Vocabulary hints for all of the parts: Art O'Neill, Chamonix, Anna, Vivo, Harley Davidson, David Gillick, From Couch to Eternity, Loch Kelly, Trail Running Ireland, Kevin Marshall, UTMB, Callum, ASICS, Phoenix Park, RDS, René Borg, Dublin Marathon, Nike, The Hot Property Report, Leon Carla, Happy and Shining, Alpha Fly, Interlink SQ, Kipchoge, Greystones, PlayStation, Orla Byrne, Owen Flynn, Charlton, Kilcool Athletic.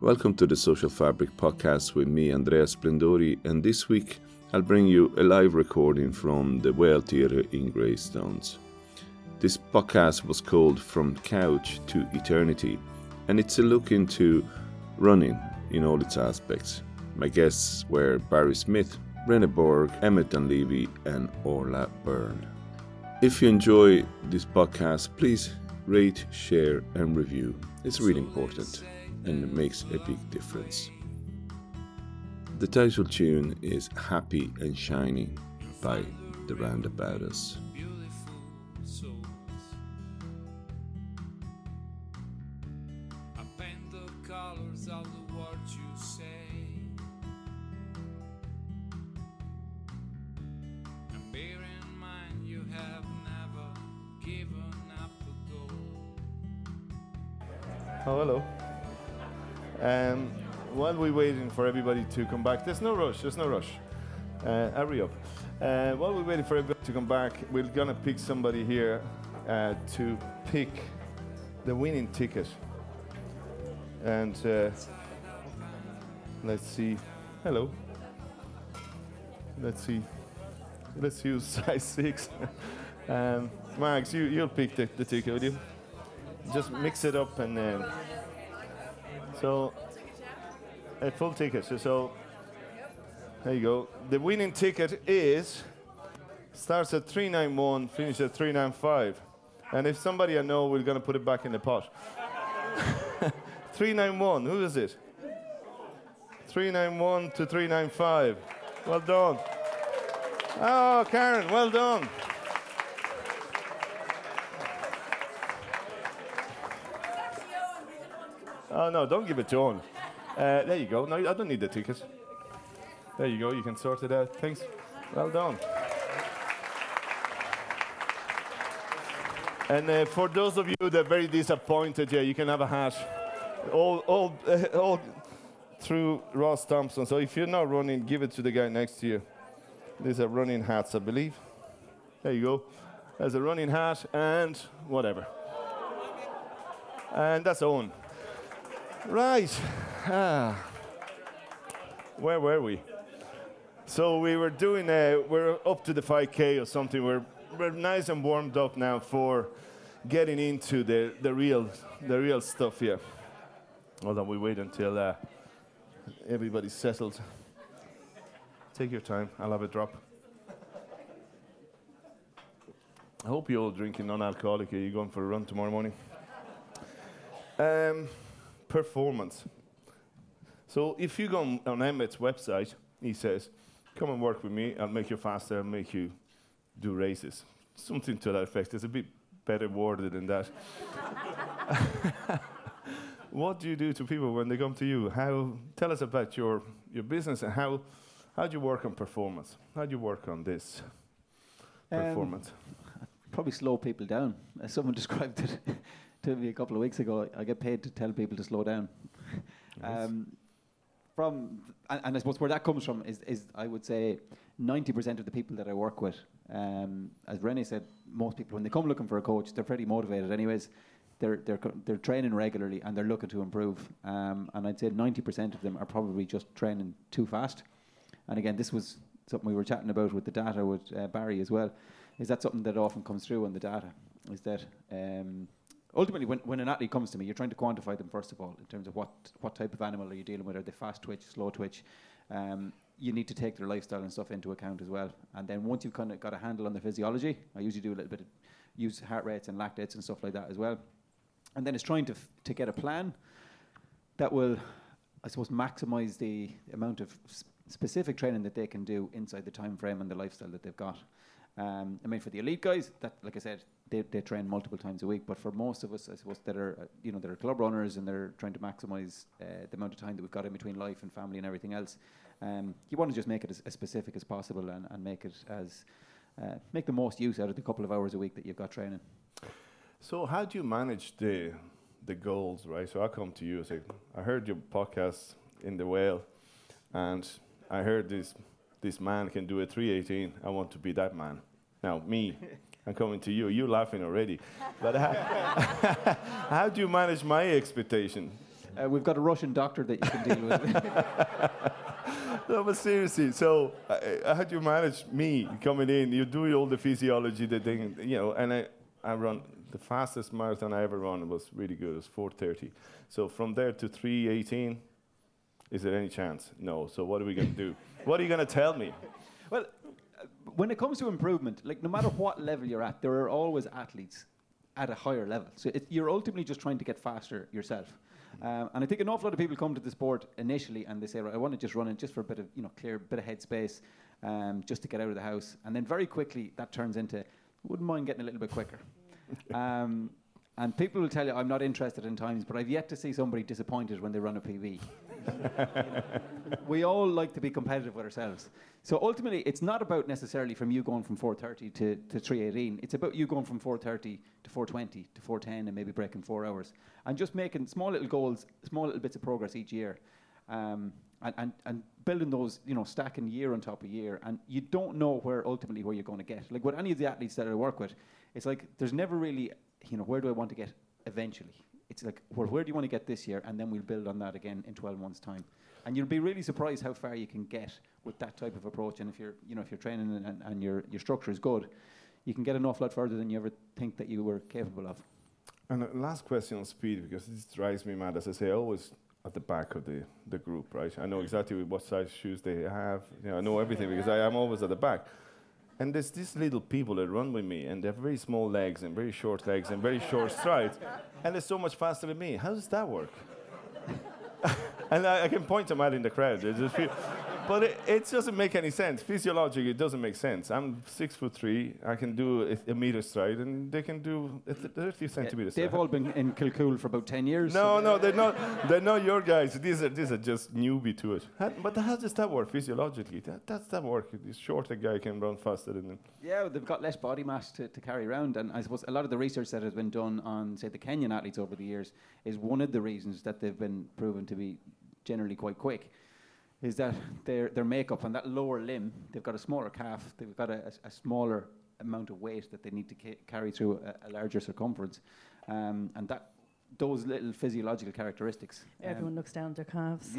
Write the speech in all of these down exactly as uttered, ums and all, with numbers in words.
Welcome to the Social Fabric podcast with me, Andrea Splendori, and this week I'll bring you a live recording from the Whale Theatre in Greystones. This podcast was called From Couch to Eternity, and it's a look into running in all its aspects. My guests were Barry Smith, René Borg, Emmett Dunleavy, and Orla Byrne. If you enjoy this podcast, please rate, share, and review. It's really important, and it makes a big difference. The title tune is Happy and Shining by the Round.About.Us. Oh, hello. Um, while we're waiting for everybody to come back, there's no rush, there's no rush. Uh, hurry up. Uh, while we're waiting for everybody to come back, we're going to pick somebody here uh, to pick the winning ticket. And uh, let's see. Hello. Let's see. Let's use size six. um, Max, you, you'll pick the, the ticket, will you? Just mix it up and then. Uh, so, a full ticket. So, so, there you go. The winning ticket is, starts at three ninety-one, finishes at three ninety-five. And if somebody I know, we're going to put it back in the pot. three ninety-one, who is it? three ninety-one to three ninety-five. Well done. Oh, Karen, well done. Oh, no, don't give it to Owen. Uh, there you go. No, I don't need the ticket. There you go. You can sort it out. Thanks. Well done. And uh, for those of you that are very disappointed, yeah, you can have a hat. All, all, uh, all through Ross Thompson. So if you're not running, give it to the guy next to you. These are running hats, I believe. There you go. There's a running hat and whatever. And that's Owen. Right, ah. Where were we? So we were doing a, we're up to the five K or something. We're we're nice and warmed up now for getting into the, the real the real stuff here. Hold on, we wait until uh, everybody's settled. Take your time. I'll have a drop. I hope you're all drinking non-alcoholic. Are you going for a run tomorrow morning? Um. Performance. So if you go on, on Emmett's website, he says, come and work with me, I'll make you faster, I'll make you do races. Something to that effect. It's a bit better worded than that. What do you do to people when they come to you? How? Tell us about your, your business and how how do you work on performance? How do you work on this um, performance? Probably slow people down, as someone described it. To me a couple of weeks ago, I get paid to tell people to slow down. Yes. um, from th- and, and I suppose where that comes from is, is I would say, ninety percent of the people that I work with, um, as René said, most people when they come looking for a coach, they're pretty motivated. Anyways, they're they're co- they're training regularly and they're looking to improve. Um, and I'd say ninety percent of them are probably just training too fast. And again, this was something we were chatting about with the data with uh, Barry as well. Is that something that often comes through on the data? Is that um, Ultimately, when, when an athlete comes to me, you're trying to quantify them, first of all, in terms of what, what type of animal are you dealing with. Are they fast twitch, slow twitch? Um, you need to take their lifestyle and stuff into account as well. And then once you've kind of got a handle on the physiology, I usually do a little bit of use heart rates and lactates and stuff like that as well. And then it's trying to f- to get a plan that will, I suppose, maximize the amount of s- specific training that they can do inside the time frame and the lifestyle that they've got. Um, I mean, for the elite guys, that, like I said, They, they train multiple times a week, but for most of us, I suppose, that are uh, you know that are club runners and they're trying to maximise uh, the amount of time that we've got in between life and family and everything else. Um, you want to just make it as, as specific as possible and, and make it as uh, make the most use out of the couple of hours a week that you've got training. So how do you manage the the goals, right? So I come to you and say, I heard your podcast in the Whale, and I heard this this man can do a three eighteen. I want to be that man. Now me. I'm coming to you. You're laughing already. But how, how do you manage my expectation? Uh, we've got a Russian doctor that you can deal with. No, but seriously, so uh, how do you manage me coming in? You do all the physiology, the thing, you know, and I, I run the fastest marathon I ever run was really good. It was four thirty. So from there to three eighteen, is there any chance? No. So what are we going to do? What are you going to tell me? Well, uh, when it comes to improvement, like no matter what level you're at, there are always athletes at a higher level. So it, you're ultimately just trying to get faster yourself. Um, and I think an awful lot of people come to the sport initially and they say, right, I want to just run it just for a bit of, you know, clear bit of headspace, um, just to get out of the house. And then very quickly that turns into, wouldn't mind getting a little bit quicker. um, and people will tell you, I'm not interested in times, but I've yet to see somebody disappointed when they run a P B. We all like to be competitive with ourselves. So ultimately, it's not about necessarily from you going from four thirty to, to three eighteen. It's about you going from four thirty to four twenty to four ten and maybe breaking four hours. And just making small little goals, small little bits of progress each year. Um, and, and, and building those, you know, stacking year on top of year. And you don't know where ultimately where you're going to get. Like with any of the athletes that I work with, it's like there's never really, you know, where do I want to get eventually? It's like, well, where do you want to get this year? And then we'll build on that again in twelve months' time. And you'll be really surprised how far you can get with that type of approach. And if you're, you know, if you're training and, and, and your, your structure is good, you can get an awful lot further than you ever think that you were capable of. And the last question on speed, because this drives me mad. As I say, I always at the back of the, the group, right? I know exactly what size shoes they have. You know, I know everything because I am always at the back. And there's these little people that run with me, and they have very small legs and very short legs and very short strides, and they're so much faster than me. How does that work? And I, I can point them out in the crowd. Just feel, but it, it doesn't make any sense. Physiologically, it doesn't make sense. I'm six foot three. I can do a, a meter stride, and they can do a th- thirty yeah, centimeters. They've stride. All been in Kilcool for about ten years. No, so no, they're not. They're not your guys. These are these are just newbie to it. How, but how does that work physiologically? That does that work? This shorter guy can run faster than them. Yeah, well, they've got less body mass to, to carry around, and I suppose a lot of the research that has been done on, say, the Kenyan athletes over the years is one of the reasons that they've been proven to be generally quite quick. Is that their their makeup on that lower limb? They've got a smaller calf. They've got a, a, a smaller amount of weight that they need to ca- carry through a, a larger circumference, um, and that those little physiological characteristics. Everyone um, looks down at their calves.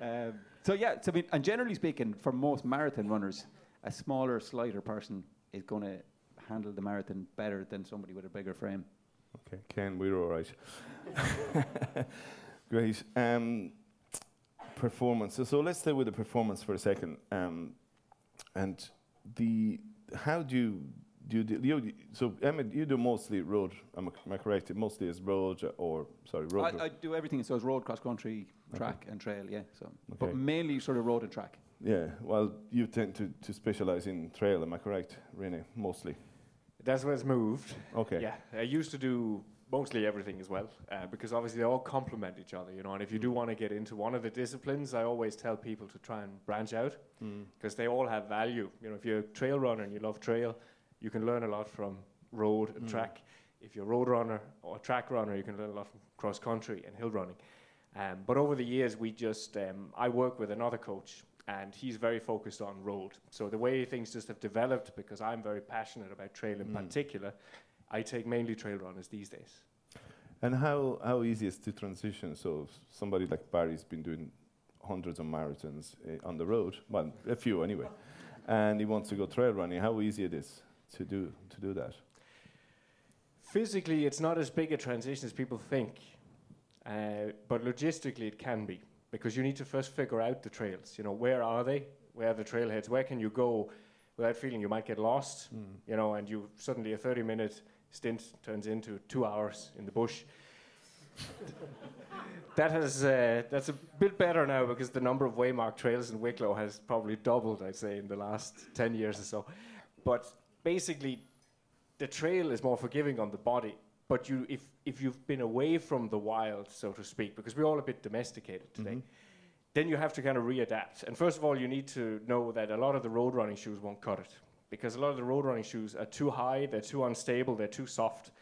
um, so yeah, so I mean, and generally speaking, for most marathon runners, a smaller, slighter person is going to handle the marathon better than somebody with a bigger frame. Okay, Ken, we're all right. Great. Um, Performance. So, so let's stay with the performance for a second. Um, and the how do you do you, do you so Emmett, you do mostly road. Am I correct? It mostly is road or sorry road. I, I do everything. So it's road, cross country, track, okay. and trail. Yeah. So, okay. But mainly sort of road and track. Yeah. Well, you tend to to specialize in trail. Am I correct, René? Mostly. That's where it's moved. Okay. Yeah. I used to do. Mostly everything as well, uh, because obviously they all complement each other, you know, and if you do want to get into one of the disciplines, I always tell people to try and branch out, because mm. they all have value. You know, if you're a trail runner and you love trail, you can learn a lot from road and mm. track. If you're a road runner or a track runner, you can learn a lot from cross country and hill running. Um, but over the years, we just, um, I work with another coach, and he's very focused on road. So the way things just have developed, because I'm very passionate about trail in mm. particular, I take mainly trail runners these days. And how, how easy is to transition? So somebody like Barry's been doing hundreds of marathons uh, on the road, well, a few anyway, and he wants to go trail running. How easy it is to do to do that? Physically, it's not as big a transition as people think, uh, but logistically it can be, because you need to first figure out the trails. You know, where are they? Where are the trailheads? Where can you go without feeling you might get lost? Mm. You know, and you suddenly a thirty-minute stint turns into two hours in the bush. That has uh, that's a bit better now, because the number of waymarked trails in Wicklow has probably doubled, I'd say, in the last ten years or so. But basically, the trail is more forgiving on the body. But you, if if you've been away from the wild, so to speak, because we're all a bit domesticated today, mm-hmm. then you have to kind of readapt. And first of all, you need to know that a lot of the road running shoes won't cut it, because a lot of the road running shoes are too high, they're too unstable, they're too soft.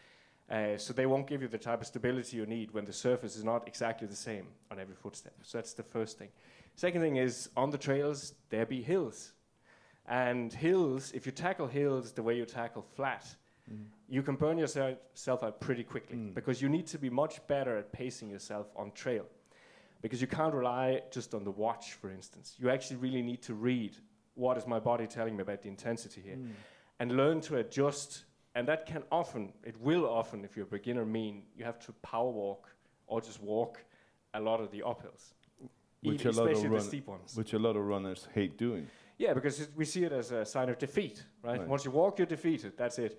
Uh, so they won't give you the type of stability you need when the surface is not exactly the same on every footstep. So that's the first thing. Second thing is, on the trails, there be hills. And hills, if you tackle hills the way you tackle flat, mm. mm. you can burn yourself out pretty quickly mm. because you need to be much better at pacing yourself on trail, because you can't rely just on the watch, for instance. You actually really need to read, what is my body telling me about the intensity here? Mm. And learn to adjust. And that can often, it will often, if you're a beginner, mean you have to power walk or just walk a lot of the uphills, which even a lot especially of run- the steep ones. Which a lot of runners hate doing. Yeah, because it, we see it as a sign of defeat, right? right? Once you walk, you're defeated. That's it.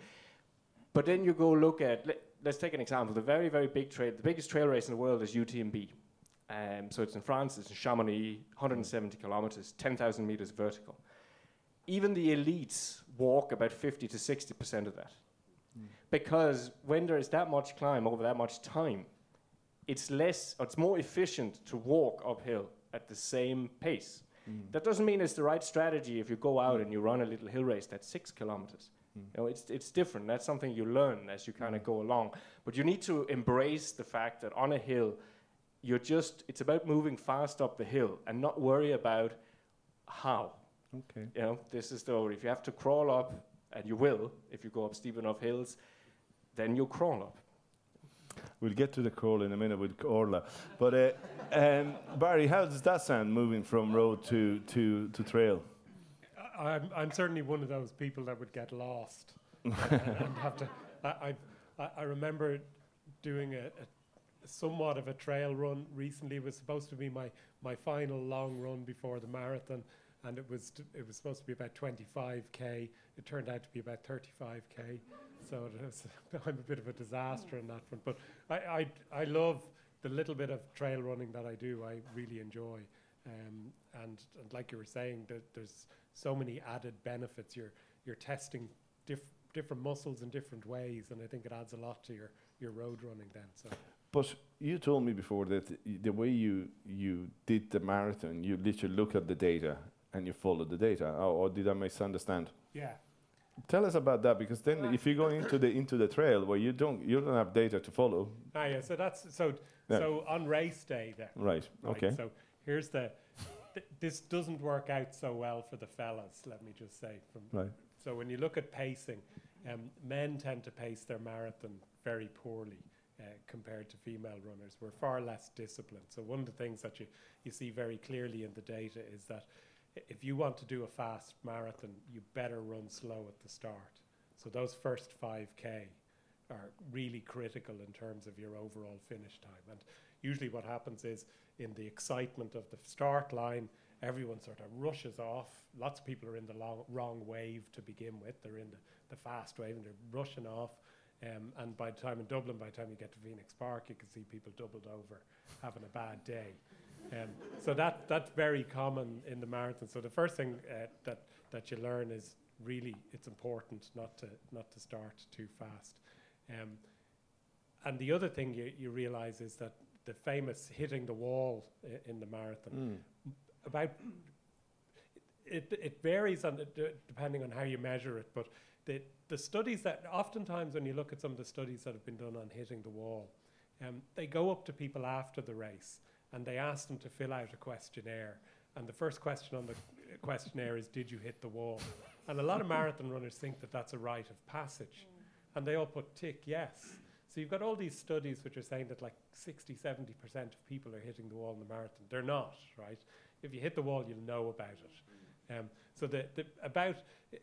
But then you go look at, let, let's take an example. The very, very big trail, the biggest trail race in the world is U T M B. Um, so it's in France, it's in Chamonix, one hundred seventy kilometers, ten thousand meters vertical. Even the elites walk about fifty to sixty percent of that. Mm. Because when there is that much climb over that much time, it's less, it's more efficient to walk uphill at the same pace. Mm. That doesn't mean it's the right strategy if you go out mm. and you run a little hill race that's six kilometers. Mm. You know, it's it's different. That's something you learn as you kind of mm. go along. But you need to embrace the fact that on a hill, you're just, it's about moving fast up the hill and not worry about how. Okay. You know, this is the, if you have to crawl up, and you will, if you go up steep enough hills, then you'll crawl up. We'll get to the crawl in a minute with Orla. But uh, um, Barry, how does that sound, moving from road to, to, to trail? I'm, I'm certainly one of those people that would get lost. and, and have to, I, I, I remember doing a, a somewhat of a trail run recently. It was supposed to be my, my final long run before the marathon, and it was t- it was supposed to be about twenty-five k. It turned out to be about thirty-five k, so it was, I'm a bit of a disaster in that front. But I, I I love the little bit of trail running that I do. I really enjoy, um, and, and like you were saying, that there's so many added benefits. You're you're testing diff- different muscles in different ways, and I think it adds a lot to your, your road running then. So. But you told me before that y- the way you you did the marathon, you literally look at the data and you follow the data. Oh, or did I misunderstand? Yeah. Tell us about that, because then if you go into the into the trail where you don't you don't have data to follow. Ah, yeah. So that's so yeah. so on race day then. Right. right. Okay. So here's the th- this doesn't work out so well for the fellas. Let me just say. From right. So when you look at pacing, um, men tend to pace their marathon very poorly. Uh, compared to female runners, we're far less disciplined. So one of the things that you, you see very clearly in the data is that if you want to do a fast marathon, you better run slow at the start. So those first five k are really critical in terms of your overall finish time. And usually what happens is, in the excitement of the start line, everyone sort of rushes off. Lots of people are in the long, wrong wave to begin with. They're in the, the fast wave and they're rushing off. And by the time in Dublin, by the time you get to Phoenix Park, you can see people doubled over having a bad day. Um, so that that's very common in the marathon. So the first thing uh, that that you learn is really it's important not to not to start too fast. Um, and the other thing you, you realize is that the famous hitting the wall I- in the marathon, mm. about it it varies on the d- depending on how you measure it, but the The studies that oftentimes when you look at some of the studies that have been done on hitting the wall, um, they go up to people after the race and they ask them to fill out a questionnaire. And the first question on the questionnaire is, did you hit the wall? And a lot of marathon runners think that that's a rite of passage. Mm. And they all put tick, yes. So you've got all these studies which are saying that like sixty, seventy percent of people are hitting the wall in the marathon. They're not, right? If you hit the wall, you'll know about it. Um, so the, the about...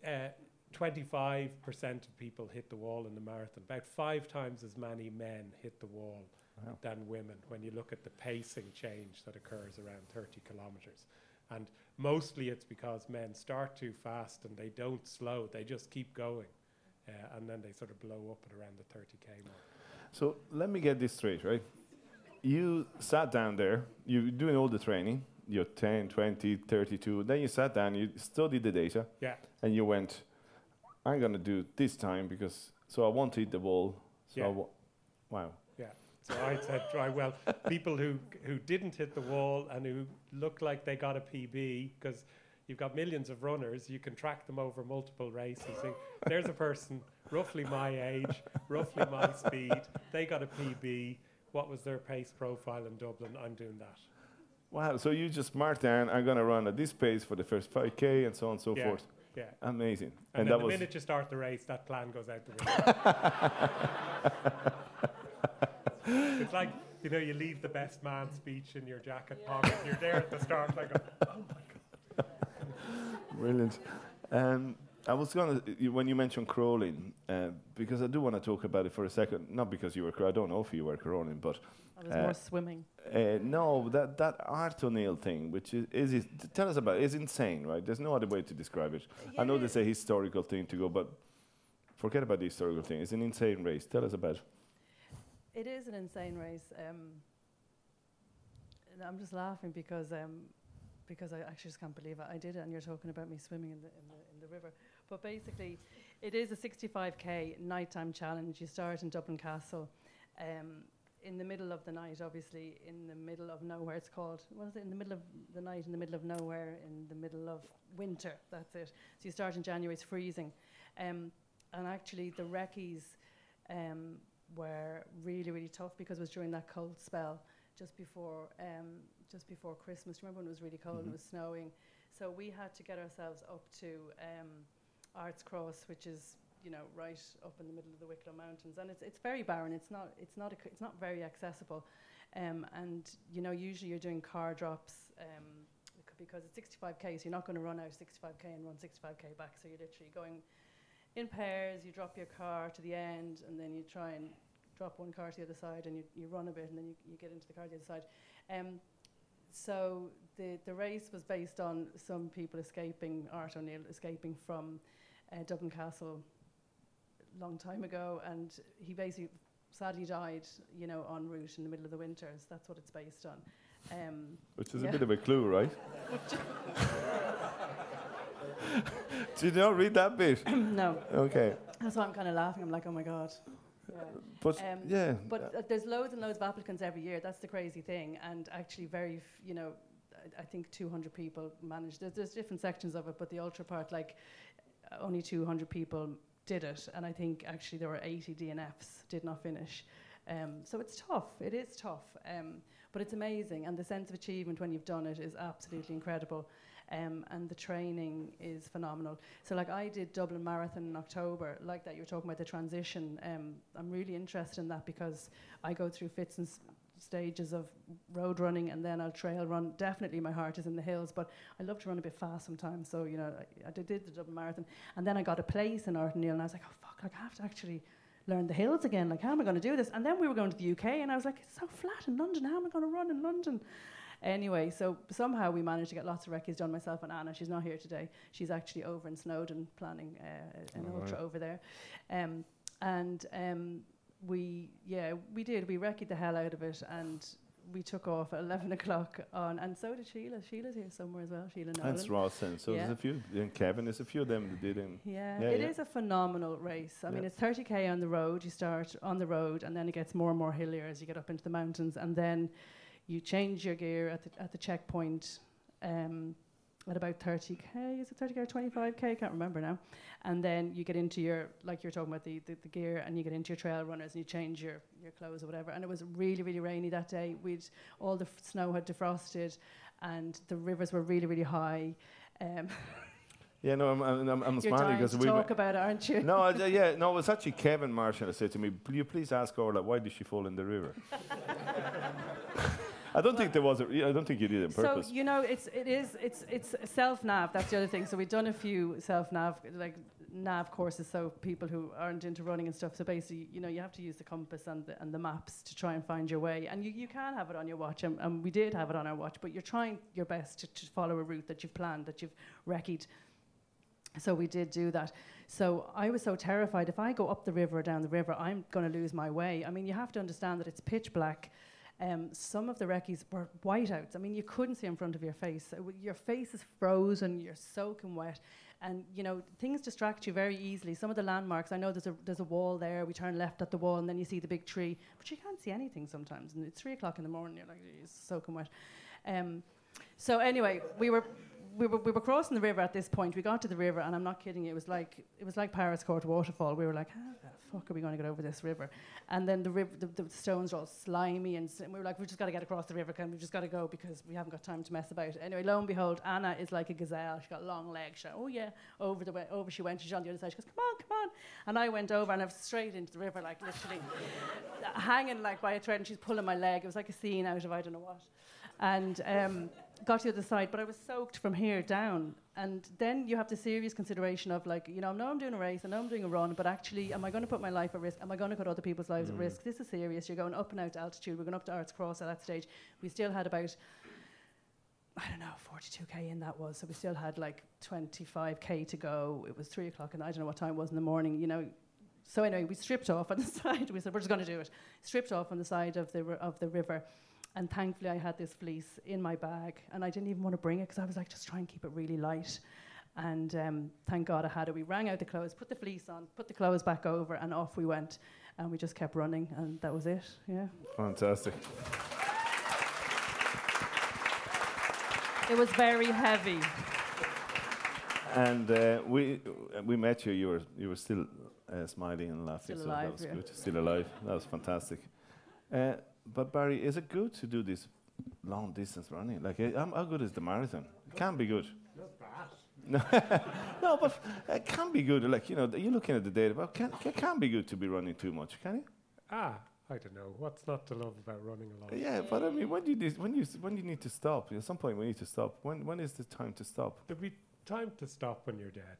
Uh, twenty-five percent of people hit the wall in the marathon. About five times as many men hit the wall wow. than women when you look at the pacing change that occurs around thirty kilometers. And mostly it's because men start too fast and they don't slow. They just keep going. Uh, and then they sort of blow up at around the thirty k mark. So let me get this straight, right? You sat down there. You're doing all the training. You're ten, twenty, thirty-two. Then you sat down. You studied the data. Yeah. And you went... I'm going to do this time because, so I won't hit the wall. So yeah. I wa- wow. Yeah. So I said, right, well, people who, who didn't hit the wall and who look like they got a P B, because you've got millions of runners, you can track them over multiple races. There's a person roughly my age, roughly my speed. They got a P B. What was their pace profile in Dublin? I'm doing that. Wow. So you just mark down, I'm going to run at this pace for the first five k and so on and so yeah. forth. Yeah. Amazing. And, and then that the was... minute you start the race, that plan goes out the window. It's like, you know, you leave the best man speech in your jacket yeah. pocket. You're there at the start like, a, oh my God. Brilliant. Um, I was going to, when you mentioned crawling, uh, because I do want to talk about it for a second, not because you were crawling, I don't know if you were crawling, but... I was uh, more swimming. Uh, no, that, that Art O'Neill thing, which is, is, is tell us about it, is insane, right? There's no other way to describe it. Yeah. I know there's a historical thing to go, but forget about the historical thing. It's an insane race. Tell us about it. It is an insane race. Um, and I'm just laughing because... Um, because I actually just can't believe it. I did it, and you're talking about me swimming in the, in the in the river. But basically, it is a sixty-five K nighttime challenge. You start in Dublin Castle um, in the middle of the night, obviously, in the middle of nowhere. It's called, what is it? In the middle of the night, in the middle of nowhere, in the middle of winter. That's it. So you start in January, it's freezing. Um, and actually, the recce's um, were really, really tough because it was during that cold spell just before... Um, just before Christmas. Remember when it was really cold mm-hmm. and it was snowing? So we had to get ourselves up to um, Ards Cross, which is, you know, right up in the middle of the Wicklow Mountains. And it's it's very barren. It's not it's not a c- it's not very accessible. Um, and, you know, usually you're doing car drops um, because it's sixty-five K, so you're not going to run out sixty-five K and run sixty-five K back. So you're literally going in pairs. You drop your car to the end, and then you try and drop one car to the other side, and you, you run a bit, and then you, you get into the car to the other side. Um, So the, the race was based on some people escaping, Art O'Neill escaping from uh, Dublin Castle a long time ago, and he basically sadly died, you know, en route in the middle of the winter. So that's what it's based on. Um, Which is yeah. a bit of a clue, right? Did you not read that bit? No. Okay. That's why I'm kind of laughing. I'm like, oh my God. Yeah. But, um, yeah. but uh, there's loads and loads of applicants every year. That's the crazy thing. And actually very, f- you know, I, I think two hundred people managed. There's, there's different sections of it, but the ultra part, like only two hundred people did it. And I think actually there were eighty D N Fs did not finish. Um, so it's tough. It is tough. Um, but it's amazing. And the sense of achievement when you've done it is absolutely incredible. Um, and the training is phenomenal. So like I did Dublin Marathon in October, like that you were talking about the transition. Um, I'm really interested in that because I go through fits and s- stages of road running and then I'll trail run. Definitely my heart is in the hills, but I love to run a bit fast sometimes. So, you know, I, I did the Dublin Marathon and then I got a place in Art O'Neill and I was like, oh fuck, like I have to actually learn the hills again. Like how am I going to do this? And then we were going to the U K and I was like, it's so flat in London. How am I going to run in London? Anyway, so somehow we managed to get lots of recce's done, myself and Anna. She's not here today. She's actually over in Snowdon planning uh, an All ultra right. over there. Um, and um, we, yeah, we did. We recce'd the hell out of it and we took off at eleven o'clock on. And so did Sheila. Sheila's here somewhere as well, Sheila Nolan. That's Ross. And so yeah. there's a few. And Kevin, there's a few of them that did. Yeah, yeah, it yeah. is a phenomenal race. I yeah. mean, it's thirty K on the road. You start on the road and then it gets more and more hillier as you get up into the mountains. And then... you change your gear at the at the checkpoint um, at about thirty K, is it thirty K or twenty-five K? I can't remember now. And then you get into your, like you're talking about the, the, the gear, and you get into your trail runners and you change your, your clothes or whatever. And it was really, really rainy that day. We'd all the f- snow had defrosted and the rivers were really, really high. Um, Yeah, no, I'm, I'm, I'm smiling because we talk about it, aren't you? No, I, yeah, no, it was actually Kevin Marshall that said to me, "Will you please ask Orla why did she fall in the river?" I don't well, think there was. A re- I don't think you did it on purpose. So you know, it's it is it's it's self nav. That's the other thing. So we've done a few self nav like nav courses. So people who aren't into running and stuff. So basically, you know, you have to use the compass and the and the maps to try and find your way. And you, you can have it on your watch. And, and we did have it on our watch. But you're trying your best to, to follow a route that you've planned, that you've recce'd. So we did do that. So I was so terrified. If I go up the river or down the river, I'm going to lose my way. I mean, you have to understand that it's pitch black. Um, some of the recce's were whiteouts. I mean, you couldn't see in front of your face. Uh, w- your face is frozen. You're soaking wet. And, you know, things distract you very easily. Some of the landmarks, I know there's a there's a wall there. We turn left at the wall, and then you see the big tree. But you can't see anything sometimes. And it's three o'clock in the morning. You're like, you're soaking wet. Um, so anyway, we were... we were we were crossing the river at this point. We got to the river, and I'm not kidding you, it was like it was like Paris Court waterfall. We were like, how the fuck are we going to get over this river? And then the river, the, the stones are all slimy, and, and we were like, we just got to get across the river, can we just got to go because we haven't got time to mess about. Anyway, lo and behold, Anna is like a gazelle. She got long legs. She went, oh yeah, over the way, over she went. She's on the other side. She goes, come on, come on. And I went over, and I was straight into the river, like literally hanging like by a thread, and she's pulling my leg. It was like a scene out of I don't know what. And um, got to the other side, but I was soaked from here down. And then you have the serious consideration of like, you know, I know I'm doing a race, I know I'm doing a run, but actually, am I going to put my life at risk? Am I going to put other people's lives mm. at risk? This is serious. You're going up and out to altitude. We're going up to Ards Cross at that stage. We still had about, I don't know, forty-two K in that was. So we still had like twenty-five K to go. It was three o'clock and I don't know what time it was in the morning, you know. So anyway, we stripped off on the side. We said, we're just going to do it. Stripped off on the side of the r- of the river. And thankfully, I had this fleece in my bag, and I didn't even want to bring it because I was like, just try and keep it really light. And um, thank God I had it. We rang out the clothes, put the fleece on, put the clothes back over, and off we went. And we just kept running, and that was it. Yeah. Fantastic. It was very heavy. And uh, we we met you. You were you were still uh, smiling and laughing. Still alive. So that was good. Still alive. That was fantastic. Uh, But Barry, is it good to do this long distance running? Like, uh, um, how good is the marathon? It can be good. Not bad. No, but it can be good. Like, you know, th- you're looking at the data, but can, it can be good to be running too much, can it? Ah, I don't know. What's not to love about running a lot? Yeah, but I mean, when do you dis- when you s- when you need to stop? At some point, we need to stop. When when is the time to stop? There'll be time to stop when you're dead.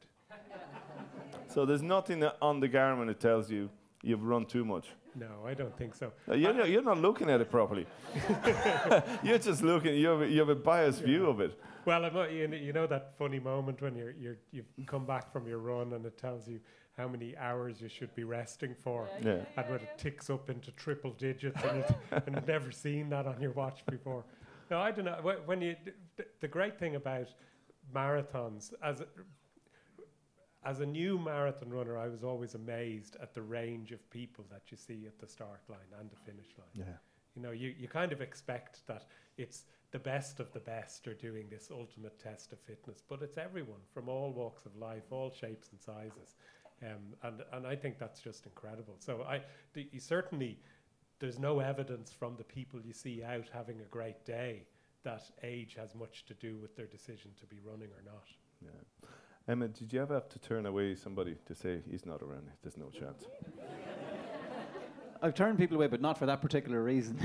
So there's nothing on the Garmin that tells you you've run too much. No, I don't think so. Uh, you're, not, you're not looking at it properly. You're just looking. You have a, you have a biased yeah. view of it. Well, I'm not, you, know, you know that funny moment when you're, you're you've come back from your run and it tells you how many hours you should be resting for, yeah. Yeah. and when it ticks up into triple digits, and, it, and you've never seen that on your watch before. No, I don't know. Wh- when you d- d- the great thing about marathons as. As a new marathon runner, I was always amazed at the range of people that you see at the start line and the finish line. Yeah. You know, you, you kind of expect that it's the best of the best are doing this ultimate test of fitness, but it's everyone from all walks of life, all shapes and sizes. Um, and, and I think that's just incredible. So I th- you certainly, there's no evidence from the people you see out having a great day that age has much to do with their decision to be running or not. Yeah. Emma, did you ever have to turn away somebody to say, he's not around, there's no chance? I've turned people away, but not for that particular reason.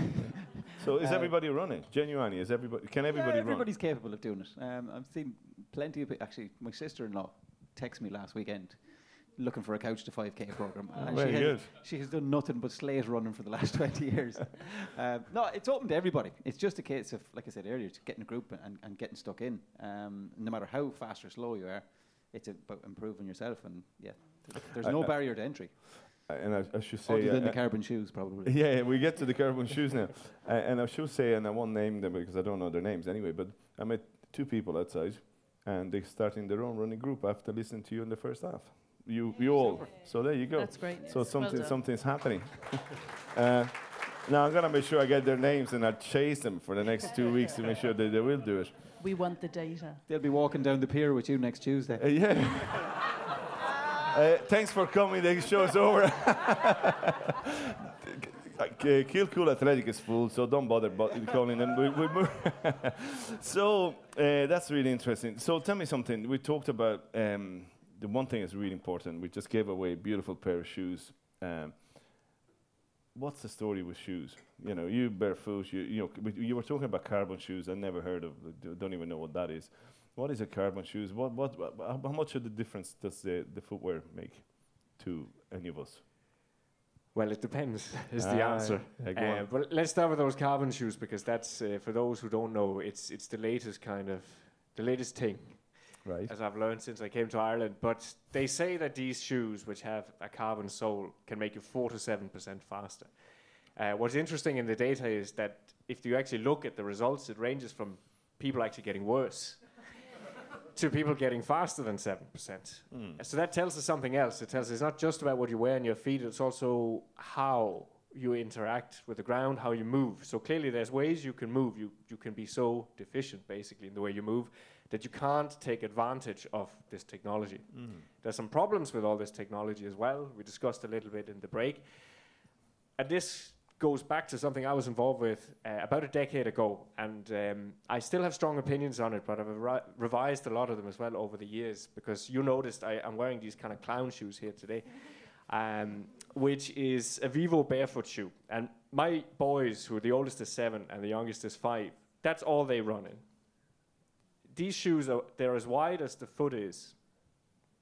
So is uh, everybody running? Genuinely, is everybody, can everybody yeah, everybody's run? Everybody's capable of doing it. Um, I've seen plenty of people. Actually, my sister-in-law texted me last weekend looking for a Couch to five K program. And Very she good. Has, she has done nothing but slate running for the last twenty years. um, no, it's open to everybody. It's just a case of, like I said earlier, it's getting a group and, and getting stuck in. Um, no matter how fast or slow you are, it's about improving yourself, and yeah, th- there's I no I barrier to entry. Uh, and I, I should say, other than uh, the carbon shoes, probably. Yeah, we get to the carbon shoes now. Uh, and I should say, and I won't name them because I don't know their names anyway. But I met two people outside, and they're starting their own running group after listening to you in the first half. You, yeah, you all. Super. So there you go. That's great. So yes. something, well something's happening. uh, now I'm gonna make sure I get their names, and I chase them for the next two weeks to make sure that they will do it. We want the data. They'll be walking down the pier with you next Tuesday. Uh, yeah. uh, thanks for coming. The show's over. Kilcool Athletic is full, so don't bother bo- calling them. We, we move. So uh, that's really interesting. So tell me something. We talked about um, the one thing that's really important. We just gave away a beautiful pair of shoes. Um, What's the story with shoes? You know, you barefoot, you you know, you were talking about carbon shoes. I never heard of, don't even know what that is. What is a carbon shoes? What what? Wha- how much of the difference does the, the footwear make to any of us? Well, it depends, is ah, the answer. Yeah, uh, but let's start with those carbon shoes, because that's, uh, for those who don't know, it's it's the latest kind of, the latest thing. Right. As I've learned since I came to Ireland. But they say that these shoes, which have a carbon sole, can make you four to seven percent faster. Uh, what's interesting in the data is that if you actually look at the results, it ranges from people actually getting worse to people getting faster than seven percent. Mm. So that tells us something else. It tells us it's not just about what you wear on your feet, it's also how you interact with the ground, how you move. So clearly there's ways you can move. You, you can be so deficient, basically, in the way you move that you can't take advantage of this technology. Mm-hmm. There's some problems with all this technology as well. We discussed a little bit in the break. And this goes back to something I was involved with uh, about a decade ago. And um, I still have strong opinions on it, but I've re- revised a lot of them as well over the years, because you noticed I, I'm wearing these kind of clown shoes here today, um, which is a Vivo barefoot shoe. And my boys, who are the oldest is seven and the youngest is five, that's all they run in. These shoes, are they're as wide as the foot is.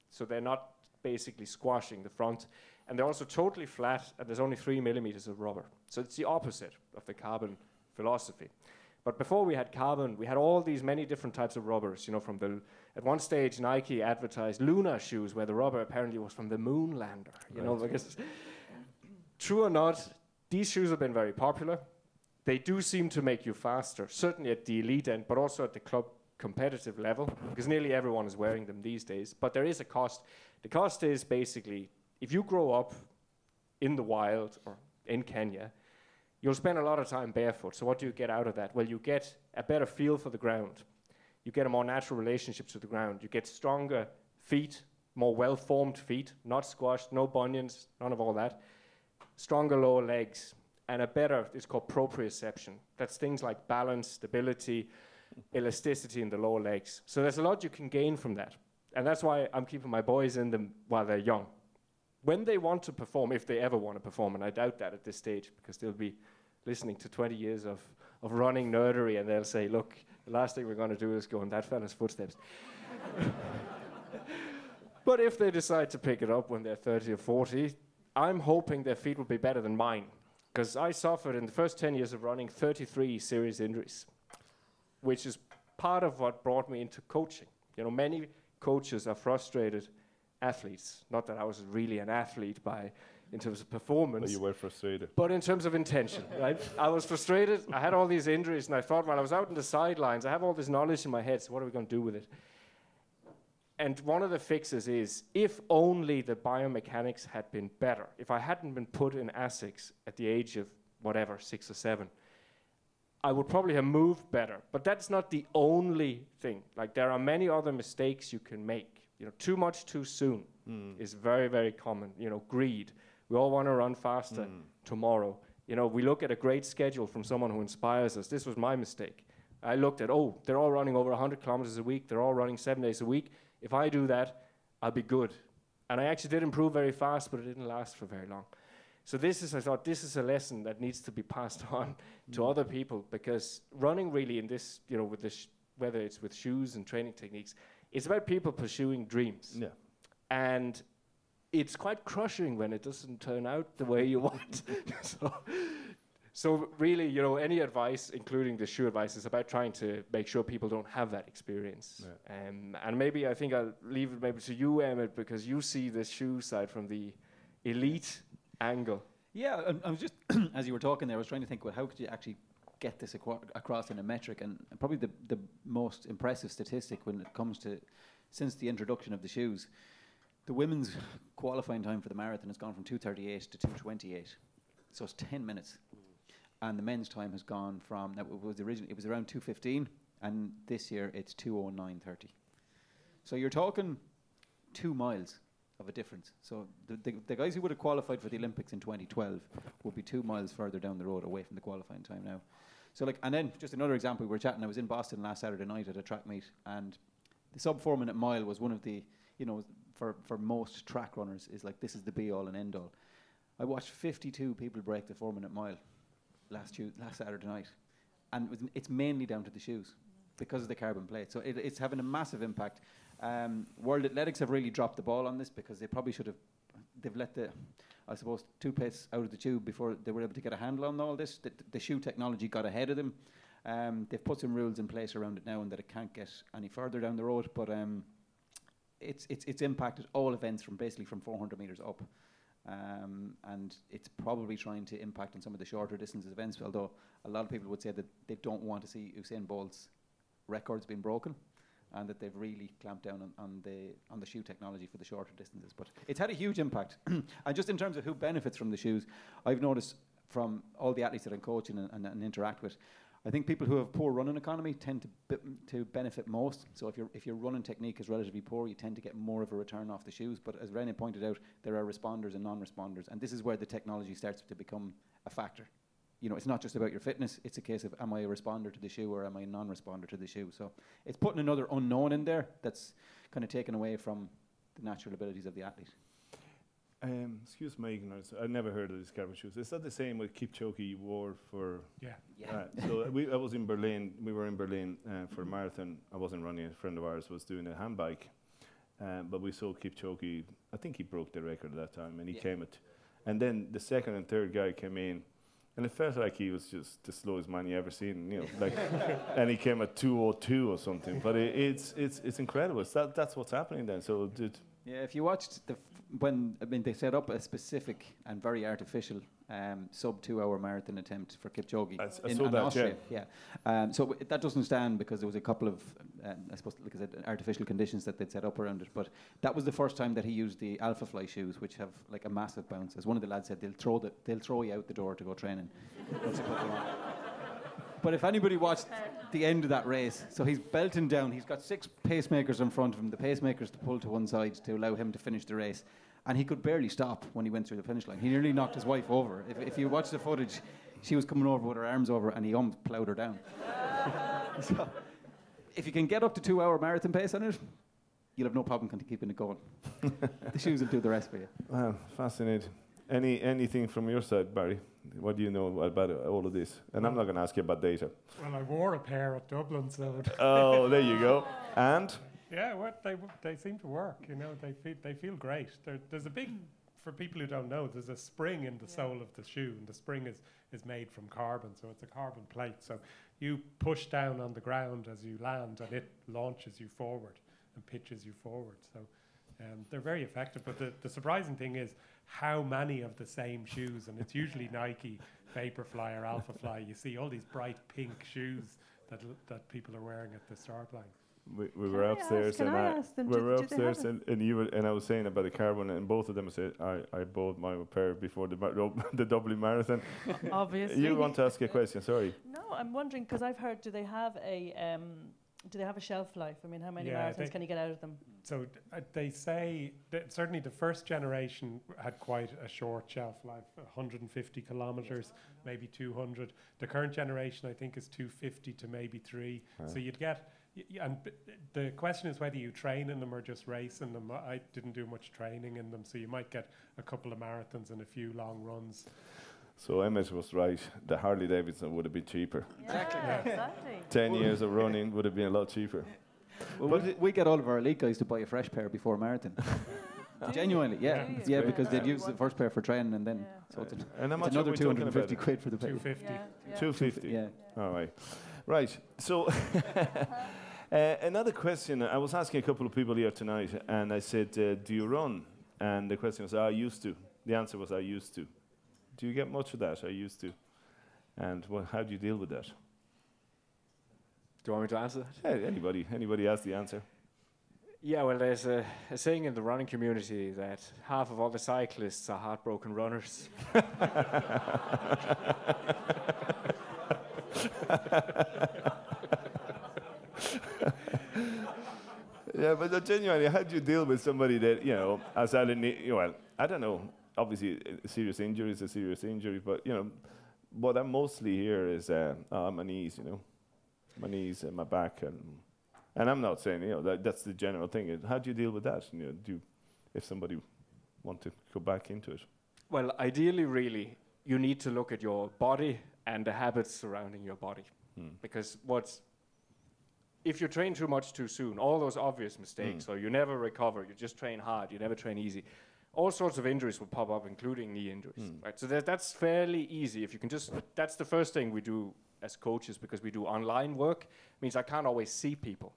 So they're not basically squashing the front. And they're also totally flat, and there's only three millimeters of rubber. So it's the opposite of the carbon philosophy. But before we had carbon, we had all these many different types of rubbers, you know, from the, at one stage, Nike advertised lunar shoes where the rubber apparently was from the moon lander, you right. know, because true or not, these shoes have been very popular. They do seem to make you faster, certainly at the elite end, but also at the club competitive level, because nearly everyone is wearing them these days. But there is a cost. The cost is basically, if you grow up in the wild or in Kenya, you'll spend a lot of time barefoot. So what do you get out of that? Well, you get a better feel for the ground. You get a more natural relationship to the ground. You get stronger feet, more well-formed feet, not squashed, no bunions, none of all that. Stronger lower legs, and a better, it's called proprioception. That's things like balance, stability, elasticity in the lower legs. So there's a lot you can gain from that. And that's why I'm keeping my boys in them while they're young. When they want to perform, if they ever want to perform, and I doubt that at this stage, because they'll be listening to twenty years of, of running nerdery, and they'll say, look, the last thing we're going to do is go in that fella's footsteps. But if they decide to pick it up when they're thirty or forty, I'm hoping their feet will be better than mine, because I suffered in the first ten years of running thirty-three serious injuries, which is part of what brought me into coaching. You know, many coaches are frustrated athletes. Not that I was really an athlete by, in terms of performance. But you were frustrated. But in terms of intention, right? I was frustrated. I had all these injuries, and I thought, while I was out on the sidelines, I have all this knowledge in my head, so what are we going to do with it? And one of the fixes is, if only the biomechanics had been better, if I hadn't been put in ASICS at the age of whatever, six or seven, I would probably have moved better. But that's not the only thing. Like, there are many other mistakes you can make. You know, too much too soon mm. is very, very common. You know, greed. We all want to run faster mm. tomorrow. You know, we look at a great schedule from someone who inspires us. This was my mistake. I looked at, oh, they're all running over one hundred kilometers a week. They're all running seven days a week. If I do that, I'll be good. And I actually did improve very fast, but it didn't last for very long. So this is, I thought, this is a lesson that needs to be passed on mm. to other people, because running really in this, you know, with this, sh- whether it's with shoes and training techniques, it's about people pursuing dreams. Yeah. And it's quite crushing when it doesn't turn out the way you want. so, so really, you know, any advice, including the shoe advice, is about trying to make sure people don't have that experience. Yeah. Um, and maybe I think I'll leave it maybe to you, Emmett, because you see the shoe side from the elite angle. Yeah, I, I was just, as you were talking there, I was trying to think, well, how could you actually get this aqua- across in a metric, and probably the, the most impressive statistic when it comes to, since the introduction of the shoes, the women's qualifying time for the marathon has gone from two thirty-eight to two twenty-eight, so it's ten minutes, and the men's time has gone from, now it was originally, it was around two fifteen, and this year it's two oh nine thirty, so you're talking two miles of a difference. So the, the, the guys who would have qualified for the Olympics in twenty twelve would be two miles further down the road away from the qualifying time now. So like, and then just another example, we were chatting, I was in Boston last Saturday night at a track meet, and the sub four minute mile was one of the, you know, for, for most track runners is like, this is the be all and end all. I watched fifty-two people break the four minute mile last tu- last Saturday night. And it was, it's mainly down to the shoes because of the carbon plate. So it, it's having a massive impact. Um, World Athletics have really dropped the ball on this, because they probably should have, they've let the, I suppose, toothpaste out of the tube before they were able to get a handle on all this. The, the shoe technology got ahead of them. Um, they've put some rules in place around it now, and that it can't get any further down the road. But um, it's it's it's impacted all events from basically from four hundred meters up, um, and it's probably trying to impact on some of the shorter distances events. Although a lot of people would say that they don't want to see Usain Bolt's records being broken, and that they've really clamped down on, on the on the shoe technology for the shorter distances. But it's had a huge impact. And just in terms of who benefits from the shoes, I've noticed from all the athletes that I'm coaching and, and, and interact with, I think people who have poor running economy tend to b- to benefit most. So if your if your running technique is relatively poor, you tend to get more of a return off the shoes. But as René pointed out, there are responders and non-responders, and this is where the technology starts to become a factor. You know, it's not just about your fitness. It's a case of, am I a responder to the shoe or am I a non-responder to the shoe? So it's putting another unknown in there that's kind of taken away from the natural abilities of the athlete. Um, excuse my ignorance. I never heard of these carbon shoes. Is that the same with Kipchoge wore for? Yeah. yeah. Uh, so we, I was in Berlin. We were in Berlin uh, for a marathon. I wasn't running. A friend of ours was doing a hand bike. Uh, but we saw Kipchoge. I think he broke the record at that time, and he yeah. came at. And then the second and third guy came in. And it felt like he was just the slowest man you ever seen, you know. Like, and he came at two or two or something. But it, it's it's it's incredible. It's that that's what's happening then. So, dude. Yeah, if you watched the f- when I mean they set up a specific and very artificial um, sub two-hour marathon attempt for Kipchoge I s- I in, saw in that, Austria. Yeah. yeah. Um, so w- that doesn't stand because there was a couple of um, I suppose like I said artificial conditions that they'd set up around it. But that was the first time that he used the Alpha Fly shoes, which have like a massive bounce. As one of the lads said, they'll throw the, they'll throw you out the door to go training. That's a good one. But if anybody watched the end of that race, so he's belting down. He's got six pacemakers in front of him. The pacemakers to pull to one side to allow him to finish the race, and he could barely stop when he went through the finish line. He nearly knocked his wife over. If, if you watch the footage, she was coming over with her arms over, and he um ploughed her down. So, if you can get up to two-hour marathon pace on it, you'll have no problem keeping it going. The shoes will do the rest for you. Wow, fascinating. Any anything from your side, Barry? What do you know about uh, all of this? And well, I'm not going to ask you about data. Well, I wore a pair at Dublin, so... Oh, there you go. And? Yeah, well, they w- they seem to work, you know. They feel, they feel great. There, there's a big... For people who don't know, there's a spring in the yeah. sole of the shoe, and the spring is, is made from carbon, so it's a carbon plate. So you push down on the ground as you land, and it launches you forward and pitches you forward. So um, they're very effective. But the, the surprising thing is... how many of the same shoes, and it's usually Nike, Vaporfly or Alpha Fly. You see all these bright pink shoes that l- that people are wearing at the start line. We, we were I upstairs, and I, I we were upstairs, and, and you were, and I was saying about the carbon, and both of them said, "I, I bought my pair before the mar- the Dublin Marathon." Obviously, you want to ask a question? Sorry. No, I'm wondering because I've heard, do they have a um, do they have a shelf life? I mean, how many yeah, marathons can you get out of them? So uh, they say that certainly the first generation had quite a short shelf life, one hundred fifty kilometers, maybe two hundred. The current generation, I think, is two hundred fifty to maybe three. Right. So you'd get, y- y- and b- the question is whether you train in them or just race in them. I didn't do much training in them, so you might get a couple of marathons and a few long runs. So Emmett was right. The Harley Davidson would have been cheaper. Yeah, exactly. Yeah. exactly. Ten well, years of running would have been a lot cheaper. Well, but we, d- we get all of our elite guys to buy a fresh pair before a marathon. Genuinely, yeah, yeah, yeah because yeah. they'd use the first pair for training and then yeah. so it's, an and it's another two hundred and fifty quid for the pair. Two fifty. Yeah. Yeah. Two fifty. Yeah. yeah. All right, right. So uh, another question. I was asking a couple of people here tonight, and I said, uh, "Do you run?" And the question was, "I used to." The answer was, "I used to." Do you get much of that? I used to. And well, how do you deal with that? Do you want me to answer that? Hey, anybody, anybody has the answer. Yeah, well, there's a, a saying in the running community that half of all the cyclists are heartbroken runners. Yeah, but uh, genuinely, how do you deal with somebody that, you know, as I didn't, well, I don't know, obviously a serious injury is a serious injury, but, you know, what I mostly hear is uh, oh, my knees, you know. My knees and my back, and and I'm not saying you know that, that's the general thing. How do you deal with that? You know, do you, if somebody want to go back into it? Well, ideally, really, you need to look at your body and the habits surrounding your body, hmm. because what's if you train too much too soon, all those obvious mistakes, hmm. or you never recover, you just train hard, you never train easy. All sorts of injuries will pop up, including knee injuries. Hmm. Right, so that that's fairly easy if you can just. That's the first thing we do. As coaches, because we do online work, means I can't always see people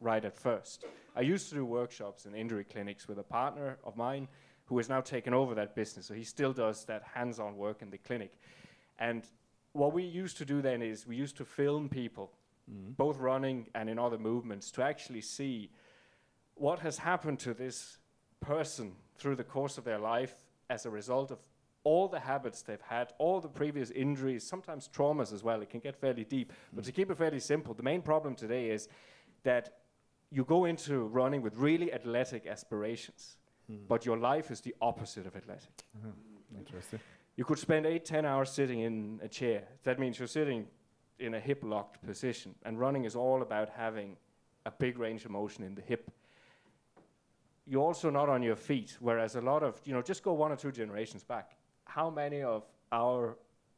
right at first. I used to do workshops and injury clinics with a partner of mine who has now taken over that business. So he still does that hands-on work in the clinic. And what we used to do then is we used to film people, mm-hmm. both running and in other movements, to actually see what has happened to this person through the course of their life as a result of all the habits they've had, all the previous injuries, sometimes traumas as well. It can get fairly deep. But to keep it fairly simple, the main problem today is that you go into running with really athletic aspirations, mm. but your life is the opposite of athletic. Uh-huh. Interesting. You could spend eight, ten hours sitting in a chair. That means you're sitting in a hip-locked position. And running is all about having a big range of motion in the hip. You're also not on your feet, whereas a lot of, you know, just go one or two generations back. How many of our,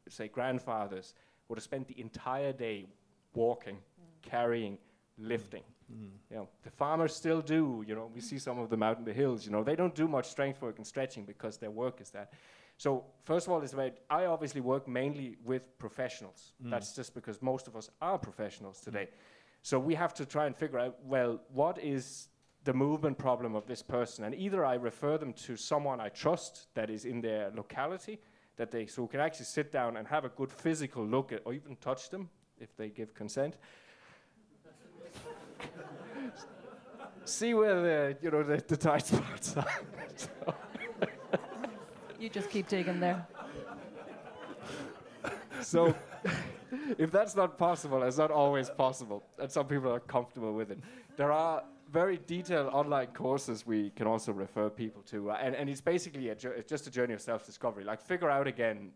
say, grandfathers would have spent the entire day walking, mm. carrying, lifting? Mm. You know, the farmers still do. You know, we see some of them out in the hills. You know, they don't do much strength work and stretching because their work is that. So first of all, it's about, I obviously work mainly with professionals. Mm. That's just because most of us are professionals today. Mm. So we have to try and figure out, well, what is the movement problem of this person, and either I refer them to someone I trust that is in their locality, that they so can actually sit down and have a good physical look at, or even touch them if they give consent. See where the you know the, the tight spots are. So you just keep digging there. So if that's not possible, it's not always possible, and some people are comfortable with it. There are very detailed online courses we can also refer people to. Uh, and, and it's basically a ju- just a journey of self-discovery. Like, figure out again,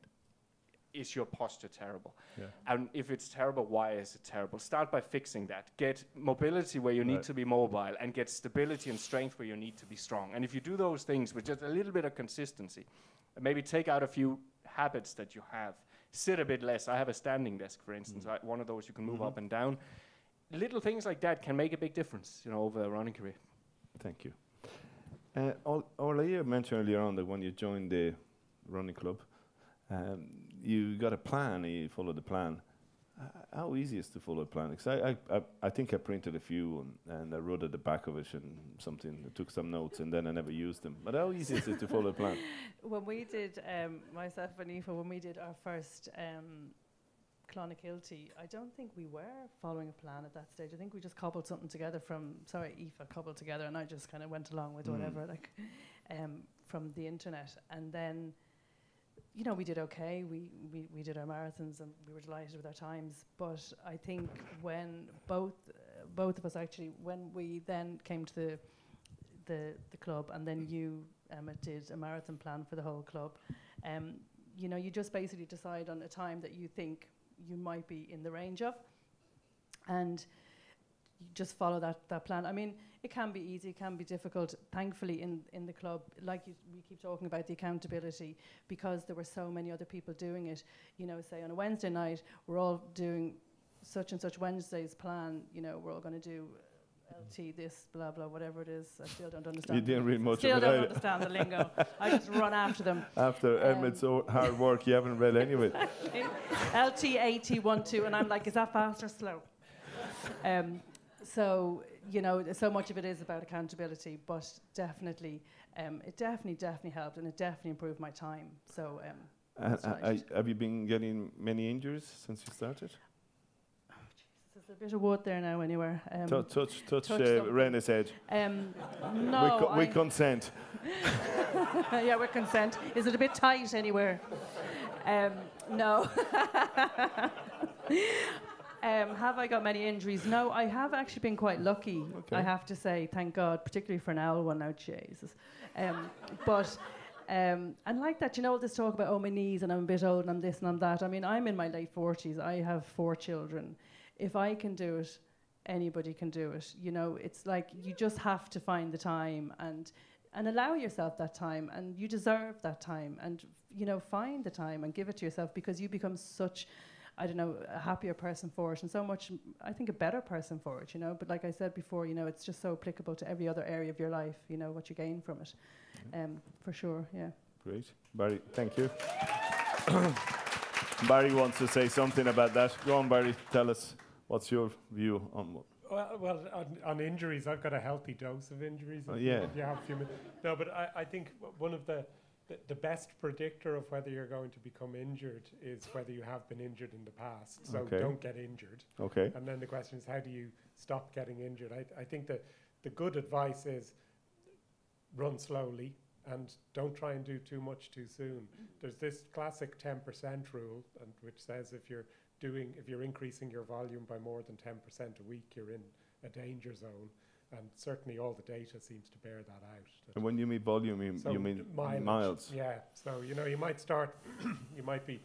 is your posture terrible? Yeah. And if it's terrible, why is it terrible? Start by fixing that. Get mobility where you need right. to be mobile, and get stability and strength where you need to be strong. And if you do those things with just a little bit of consistency, and maybe take out a few habits that you have, sit a bit less. I have a standing desk, for instance, mm. I, one of those you can move mm-hmm. up and down. Little things like that can make a big difference, you know, over a running career. Thank you. Uh, Orla, you mentioned earlier on that when you joined the running club, um, you got a plan, you followed the plan. Uh, how easy is to follow a plan? Because I, I, I, I think I printed a few and, and I wrote at the back of it and something, I took some notes and then I never used them. But how easy is it to follow a plan? When we did, um, myself and Aoife, when we did our first um, Clonakilty, I don't think we were following a plan at that stage. I think we just cobbled something together from, sorry, Aoife cobbled together, and I just kind of went along with mm. whatever, like, um, from the internet. And then, you know, we did okay. We, we, we did our marathons, and we were delighted with our times. But I think when both uh, both of us actually, when we then came to the the, the club, and then you, Emmett, did a marathon plan for the whole club, um, you know, you just basically decide on a time that you think you might be in the range of, and you just follow that, that plan. I mean, it can be easy, it can be difficult. Thankfully, in, in the club, like you, we keep talking about the accountability, because there were so many other people doing it. You know, say on a Wednesday night, we're all doing such and such Wednesday's plan. You know, we're all going to do L T, this, blah, blah, whatever it is. I still don't understand. You didn't read much still of it. Still don't either. Understand the lingo. I just run after them. After um, Emmett's hard work, you haven't read any of it. L T eighty, one, two, and I'm like, is that fast or slow? Um, so, you know, so much of it is about accountability, but definitely, um, it definitely, definitely helped, and it definitely improved my time. So, um, uh, uh, I, have you been getting many injuries since you started? There's a bit of wood there now anywhere. Um, touch touch, touch, touch uh, René's edge. Um, no, we, co- we consent. Yeah, we consent. Is it a bit tight anywhere? Um, no. um, have I got many injuries? No, I have actually been quite lucky, okay. I have to say, thank God, particularly for an owl one now, Jesus. Um, but... Um, and like that, you know, all this talk about, oh, my knees, and I'm a bit old, and I'm this, and I'm that. I mean, I'm in my late forties. I have four children. If I can do it, anybody can do it. You know, it's like you just have to find the time and and allow yourself that time, and you deserve that time, and, you know, find the time and give it to yourself, because you become such, I don't know, a happier person for it, and so much, I think, a better person for it, you know. But like I said before, you know, it's just so applicable to every other area of your life, you know, what you gain from it, yeah. um, for sure, yeah. Great. Barry, thank you. Barry wants to say something about that. Go on, Barry, tell us, what's your view on what? Well, well on, on injuries, I've got a healthy dose of injuries. Oh, yeah. You have human. No, but I, I think one of the... The best predictor of whether you're going to become injured is whether you have been injured in the past. So okay. Don't get injured. Okay. And then the question is, how do you stop getting injured? I, th- I think that the good advice is run slowly and don't try and do too much too soon. There's this classic ten percent rule, and which says if you're doing, if you're increasing your volume by more than ten percent a week, you're in a danger zone. And certainly all the data seems to bear that out. And when you mean volume, you, so you mean mileage, miles? Yeah. So, you know, you might start, you might be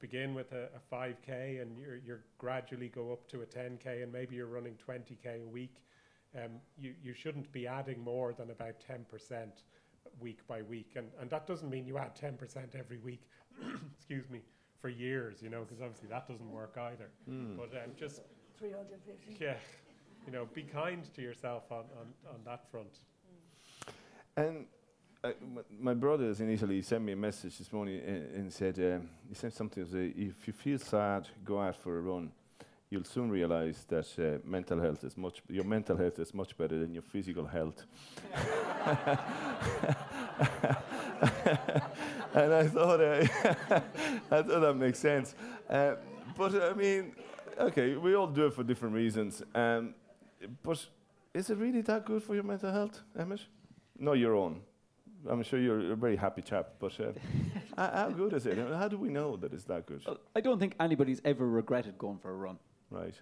begin with a, a five K and you're, you're gradually go up to a ten K and maybe you're running twenty K a week. Um, you, you shouldn't be adding more than about ten percent week by week. And, and that doesn't mean you add ten percent every week, excuse me, for years, you know, because obviously that doesn't work either. Mm. But um, just... three hundred fifty. Yeah. You know, be kind to yourself on, on, on that front. And uh, my brother is in Italy. He sent me a message this morning and, and said, uh, he said something, say, if you feel sad, go out for a run. You'll soon realize that uh, mental health is much, your mental health is much better than your physical health. And I thought, uh, I thought that makes sense. Uh, but I mean, okay, we all do it for different reasons. Um, But is it really that good for your mental health, Emmett? No, your own. I'm sure you're a very happy chap, but uh, how good is it? How do we know that it's that good? Well, I don't think anybody's ever regretted going for a run. Right.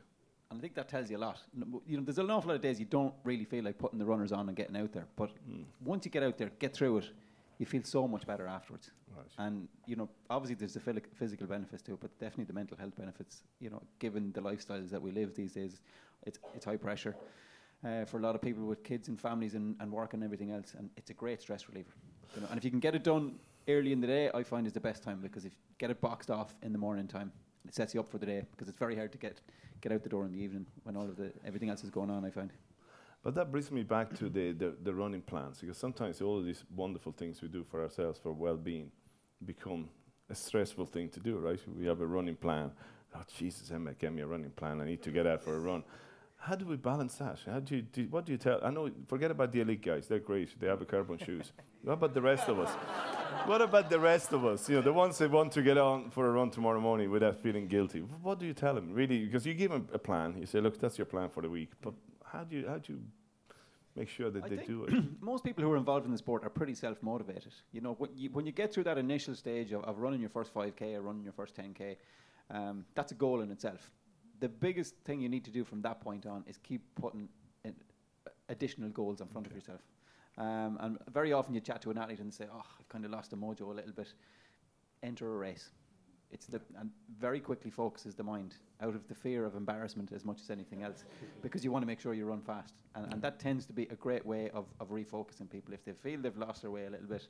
And I think that tells you a lot. You know, there's an awful lot of days you don't really feel like putting the runners on and getting out there. But mm. once you get out there, get through it, you feel so much better afterwards. Right. And, you know, obviously there's the phil- physical benefits to it, but definitely the mental health benefits, you know, given the lifestyles that we live these days, it's it's high pressure uh, for a lot of people with kids and families and, and work and everything else. And it's a great stress reliever. You know? And if you can get it done early in the day, I find is the best time, because if you get it boxed off in the morning time, it sets you up for the day, because it's very hard to get, get out the door in the evening when all of the everything else is going on, I find. But that brings me back to the, the, the running plans, because sometimes all of these wonderful things we do for ourselves, for well-being, become a stressful thing to do, right? We have a running plan. Oh, Jesus, Emma, give me a running plan. I need to get out for a run. How do we balance that? How do you do, what do you tell? I know, forget about the elite guys. They're great. They have a carbon shoes. What about the rest of us? What about the rest of us? You know, the ones that want to get on for a run tomorrow morning without feeling guilty. What do you tell them, really? Because you give them a plan. You say, look, that's your plan for the week. But How do you how do you make sure that I they do it? Most people who are involved in the sport are pretty self-motivated. You know, when you, when you get through that initial stage of, of running your first five K or running your first ten K, um, that's a goal in itself. The biggest thing you need to do from that point on is keep putting in additional goals in front okay. of yourself. Um, and very often you chat to an athlete and say, "Oh, I've kind of lost the mojo a little bit." Enter a race. It's the and very quickly focuses the mind out of the fear of embarrassment as much as anything else, because you want to make sure you run fast. And, and that tends to be a great way of, of refocusing people. If they feel they've lost their way a little bit,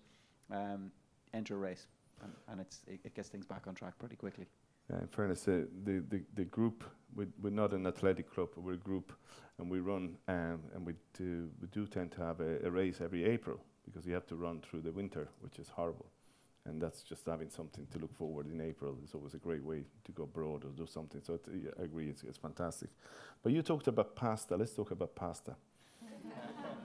um, enter a race, and, and it's it, it gets things back on track pretty quickly. Yeah, in fairness, uh, the, the, the group, we're, we're not an athletic club, we're a group, and we run, um, and we do, we do tend to have a, a race every April, because you have to run through the winter, which is horrible. And that's just having something to look forward in April. It's always a great way to go abroad or do something. So t- I agree, it's, it's fantastic. But you talked about pasta. Let's talk about pasta.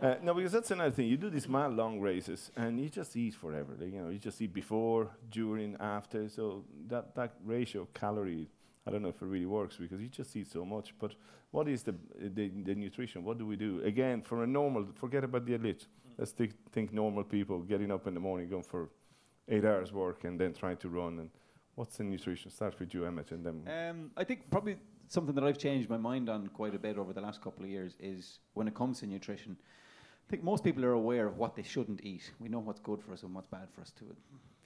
uh, no, because that's another thing. You do these mile-long races, and you just eat forever. Like, you know, you just eat before, during, after. So that, that ratio of calorie, I don't know if it really works, because you just eat so much. But what is the the, the nutrition? What do we do? Again, for a normal, forget about the elite. Mm. Let's th- think normal people getting up in the morning, going for eight hours work and then try to run. And what's the nutrition? Start with you, Emmett, and then... Um, I think probably something that I've changed my mind on quite a bit over the last couple of years is when it comes to nutrition, I think most people are aware of what they shouldn't eat. We know what's good for us and what's bad for us too,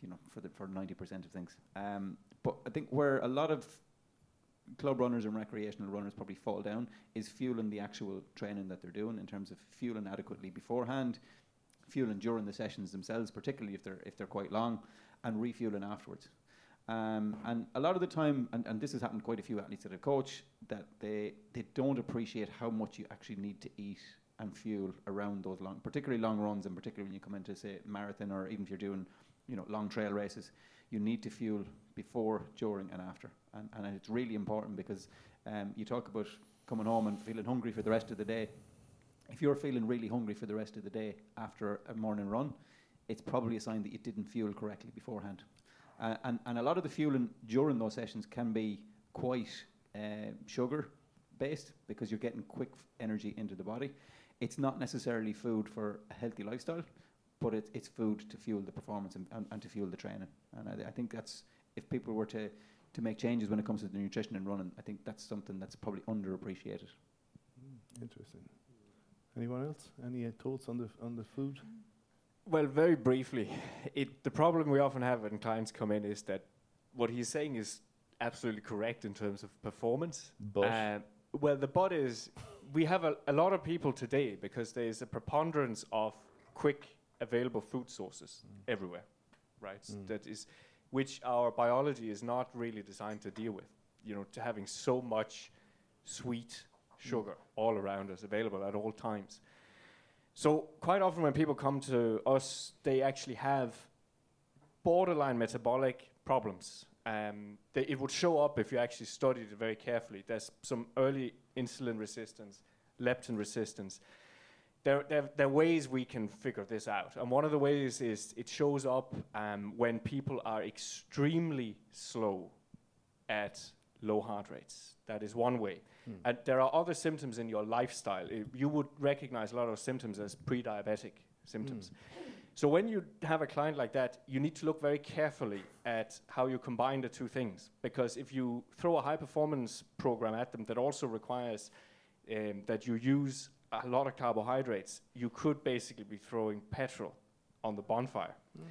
you know, for the, for ninety percent of things. Um, but I think where a lot of club runners and recreational runners probably fall down is fueling the actual training that they're doing, in terms of fueling adequately beforehand, fueling during the sessions themselves, particularly if they're if they're quite long, and refueling afterwards. Um, and a lot of the time, and, and this has happened to quite a few athletes that I coach, that they, they don't appreciate how much you actually need to eat and fuel around those long, particularly long runs, and particularly when you come into, say, marathon, or even if you're doing, you know, long trail races, you need to fuel before, during, and after. And, and it's really important, because um, you talk about coming home and feeling hungry for the rest of the day. If you're feeling really hungry for the rest of the day after a morning run, it's probably a sign that you didn't fuel correctly beforehand. Uh, and, and a lot of the fueling during those sessions can be quite uh, sugar-based, because you're getting quick f- energy into the body. It's not necessarily food for a healthy lifestyle, but it, it's food to fuel the performance and, and, and to fuel the training. And I, I think that's, if people were to, to make changes when it comes to the nutrition and running, I think that's something that's probably underappreciated. Mm, interesting. Anyone else? Any uh, thoughts on the f- on the food? Well, very briefly, it, the problem we often have when clients come in is that what he's saying is absolutely correct in terms of performance. But um, well, the but is we have a, a lot of people today because there's a preponderance of quick available food sources mm. everywhere, right? Mm. So that is, which our biology is not really designed to deal with. You know, to having so much sweet sugar mm. all around us, available at all times. So quite often when people come to us, they actually have borderline metabolic problems. Um, they, it would show up if you actually studied it very carefully. There's some early insulin resistance, leptin resistance. There, there, there are ways we can figure this out. And one of the ways is it shows up um, when people are extremely slow at low heart rates. That is one way. Mm. And there are other symptoms in your lifestyle. I, you would recognize a lot of symptoms as pre-diabetic symptoms. Mm. So when you have a client like that, you need to look very carefully at how you combine the two things. Because if you throw a high-performance program at them that also requires um, that you use a lot of carbohydrates, you could basically be throwing petrol on the bonfire. Mm.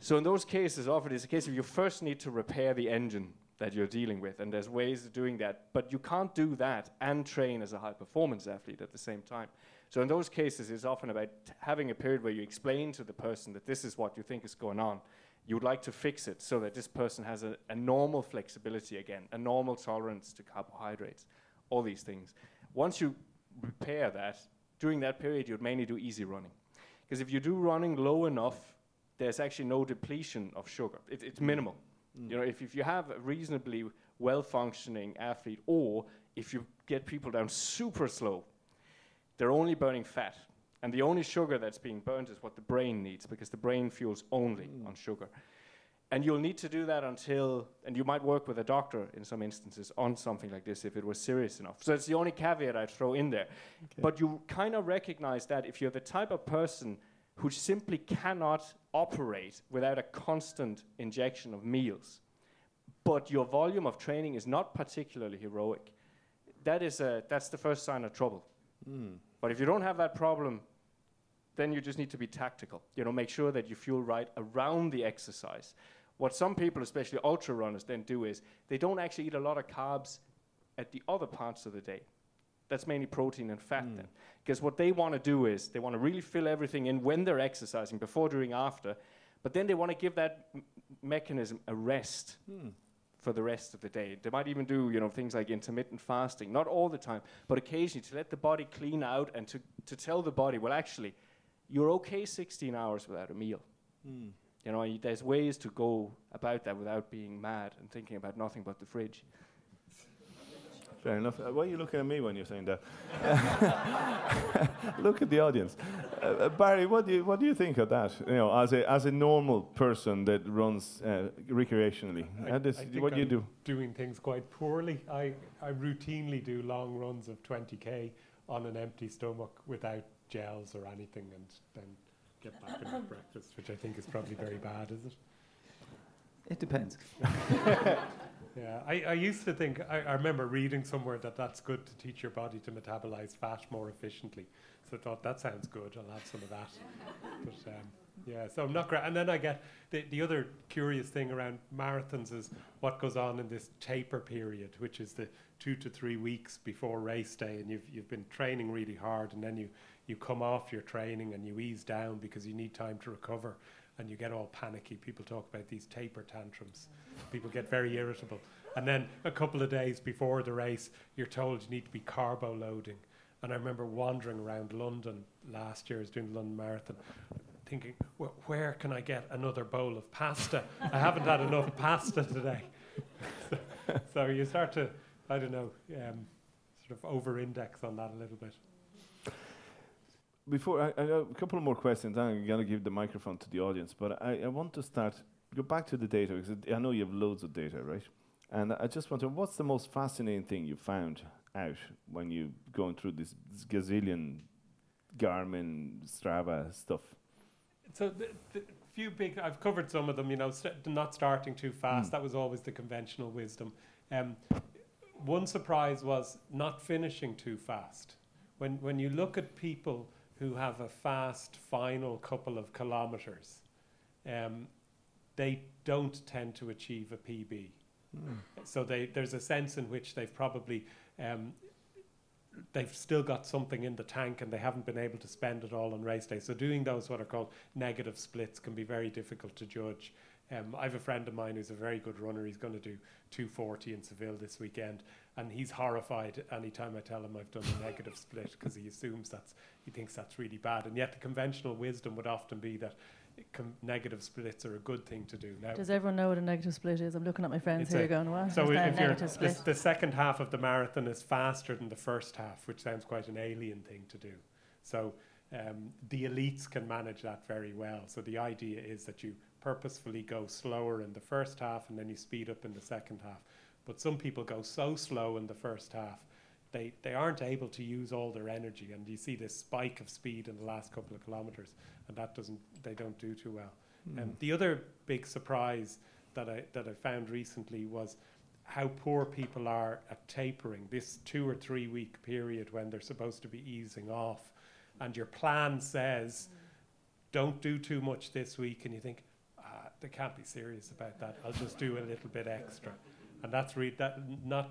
So in those cases, often it's a case of you first need to repair the engine that you're dealing with, and there's ways of doing that, but you can't do that and train as a high-performance athlete at the same time. So in those cases, it's often about t- having a period where you explain to the person that this is what you think is going on. You would like to fix it so that this person has a, a normal flexibility again, a normal tolerance to carbohydrates, all these things. Once you repair that, during that period, you'd mainly do easy running. Because if you do running low enough, there's actually no depletion of sugar. It, it's minimal. You know, if, if you have a reasonably well-functioning athlete, or if you get people down super slow, they're only burning fat. And the only sugar that's being burned is what the brain needs, because the brain fuels only mm. on sugar. And you'll need to do that until, and you might work with a doctor in some instances on something like this if it was serious enough. So it's the only caveat I throw in there. Okay. But you kind of recognize that if you're the type of person who simply cannot operate without a constant injection of meals, but your volume of training is not particularly heroic, that is a, that's the first sign of trouble. Mm. But if you don't have that problem, then you just need to be tactical. You know, make sure that you fuel right around the exercise. What some people, especially ultra runners, then do is they don't actually eat a lot of carbs at the other parts of the day. That's mainly protein and fat mm. then. Because what they want to do is they want to really fill everything in when they're exercising, before, during, after. But then they want to give that m- mechanism a rest mm. for the rest of the day. They might even do, you know, things like intermittent fasting. Not all the time, but occasionally to let the body clean out and to, to tell the body, well, actually, you're okay sixteen hours without a meal. Mm. You know, y- there's ways to go about that without being mad and thinking about nothing but the fridge. Fair enough. Uh, why are you looking at me when you're saying that? Look at the audience. Uh, uh, Barry, what do you what do you think of that? You know, as a as a normal person that runs uh, recreationally, I, uh, this, I think what do you I'm do? Doing things quite poorly. I I routinely do long runs of twenty k on an empty stomach without gels or anything, and then get back and have breakfast, which I think is probably very bad, is it? It depends. Yeah, I, I used to think, I, I remember reading somewhere that that's good to teach your body to metabolize fat more efficiently. So I thought, that sounds good, I'll have some of that. But um, yeah, so I'm not great. And then I get, the, the other curious thing around marathons is what goes on in this taper period, which is the two to three weeks before race day, and you've you've been training really hard, and then you, you come off your training and you ease down because you need time to recover. And you get all panicky. People talk about these taper tantrums. People get very irritable. And then a couple of days before the race, you're told you need to be carbo loading. And I remember wandering around London last year, I was doing the London Marathon, thinking, well, where can I get another bowl of pasta? I haven't had enough pasta today. so, so you start to, I don't know, um, sort of over-index on that a little bit. Before I, I have a couple more questions, I'm going to give the microphone to the audience, but I, I want to start, go back to the data, because I know you have loads of data, right? And I just wonder, what's the most fascinating thing you found out when you're going through this, this gazillion Garmin, Strava stuff? So the, the few big, I've covered some of them, you know, st- not starting too fast. Mm. That was always the conventional wisdom. Um, one surprise was not finishing too fast. When when you look at people who have a fast final couple of kilometers, um, they don't tend to achieve a P B. Mm. So they, there's a sense in which they've probably, um, they've still got something in the tank and they haven't been able to spend it all on race day. So doing those what are called negative splits can be very difficult to judge. Um, I have a friend of mine who's a very good runner. He's going to do two forty in Seville this weekend, and he's horrified any time I tell him I've done a negative split, because he assumes that's, he thinks that's really bad. And yet the conventional wisdom would often be that Com- negative splits are a good thing to do. Now, does everyone know what a negative split is? I'm looking at my friends here going, what? So if you're the, the second half of the marathon is faster than the first half, which sounds quite an alien thing to do. So um, the elites can manage that very well. So the idea is that you purposefully go slower in the first half and then you speed up in the second half. But some people go so slow in the first half, they, they aren't able to use all their energy, and you see this spike of speed in the last couple of kilometers, and that doesn't, they don't do too well. Mm. Um, the other big surprise that I that I found recently was how poor people are at tapering, this two or three week period when they're supposed to be easing off, and your plan says, don't do too much this week, and you think, ah, they can't be serious about that, I'll just do a little bit extra. And that's re- that not...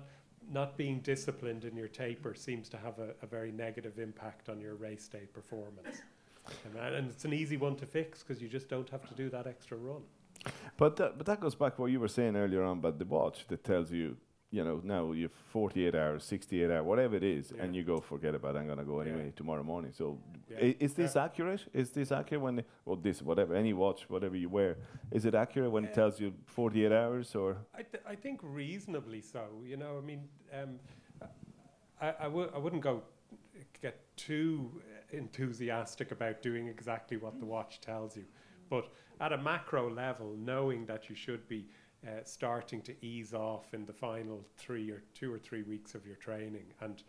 not being disciplined in your taper seems to have a, a very negative impact on your race day performance. and, and it's an easy one to fix because you just don't have to do that extra run. But that, but that goes back to what you were saying earlier on about the watch that tells you, you know, now you have forty-eight hours, sixty-eight hours, whatever it is, yeah. and you go, forget about it, I'm going to go anyway yeah. tomorrow morning. So yeah. I, is this yeah. accurate? Is this accurate when, well, this, whatever, any watch, whatever you wear, is it accurate when uh, it tells you forty-eight hours or? I, th- I think reasonably so, you know, I mean, um, I, I, w- I wouldn't go get too enthusiastic about doing exactly what the watch tells you. But at a macro level, knowing that you should be Uh, starting to ease off in the final three or two or three weeks of your training, and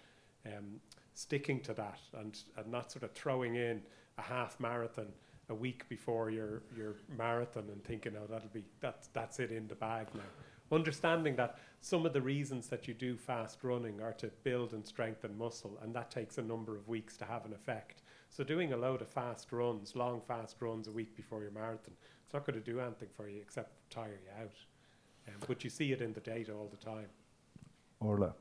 um, sticking to that, and, and not sort of throwing in a half marathon a week before your, your marathon and thinking, oh, that'll be that's that's it in the bag now. Understanding that some of the reasons that you do fast running are to build and strengthen muscle, and that takes a number of weeks to have an effect. So doing a load of fast runs, long fast runs a week before your marathon, it's not going to do anything for you except tire you out. Um, but you see it in the data all the time. Orla.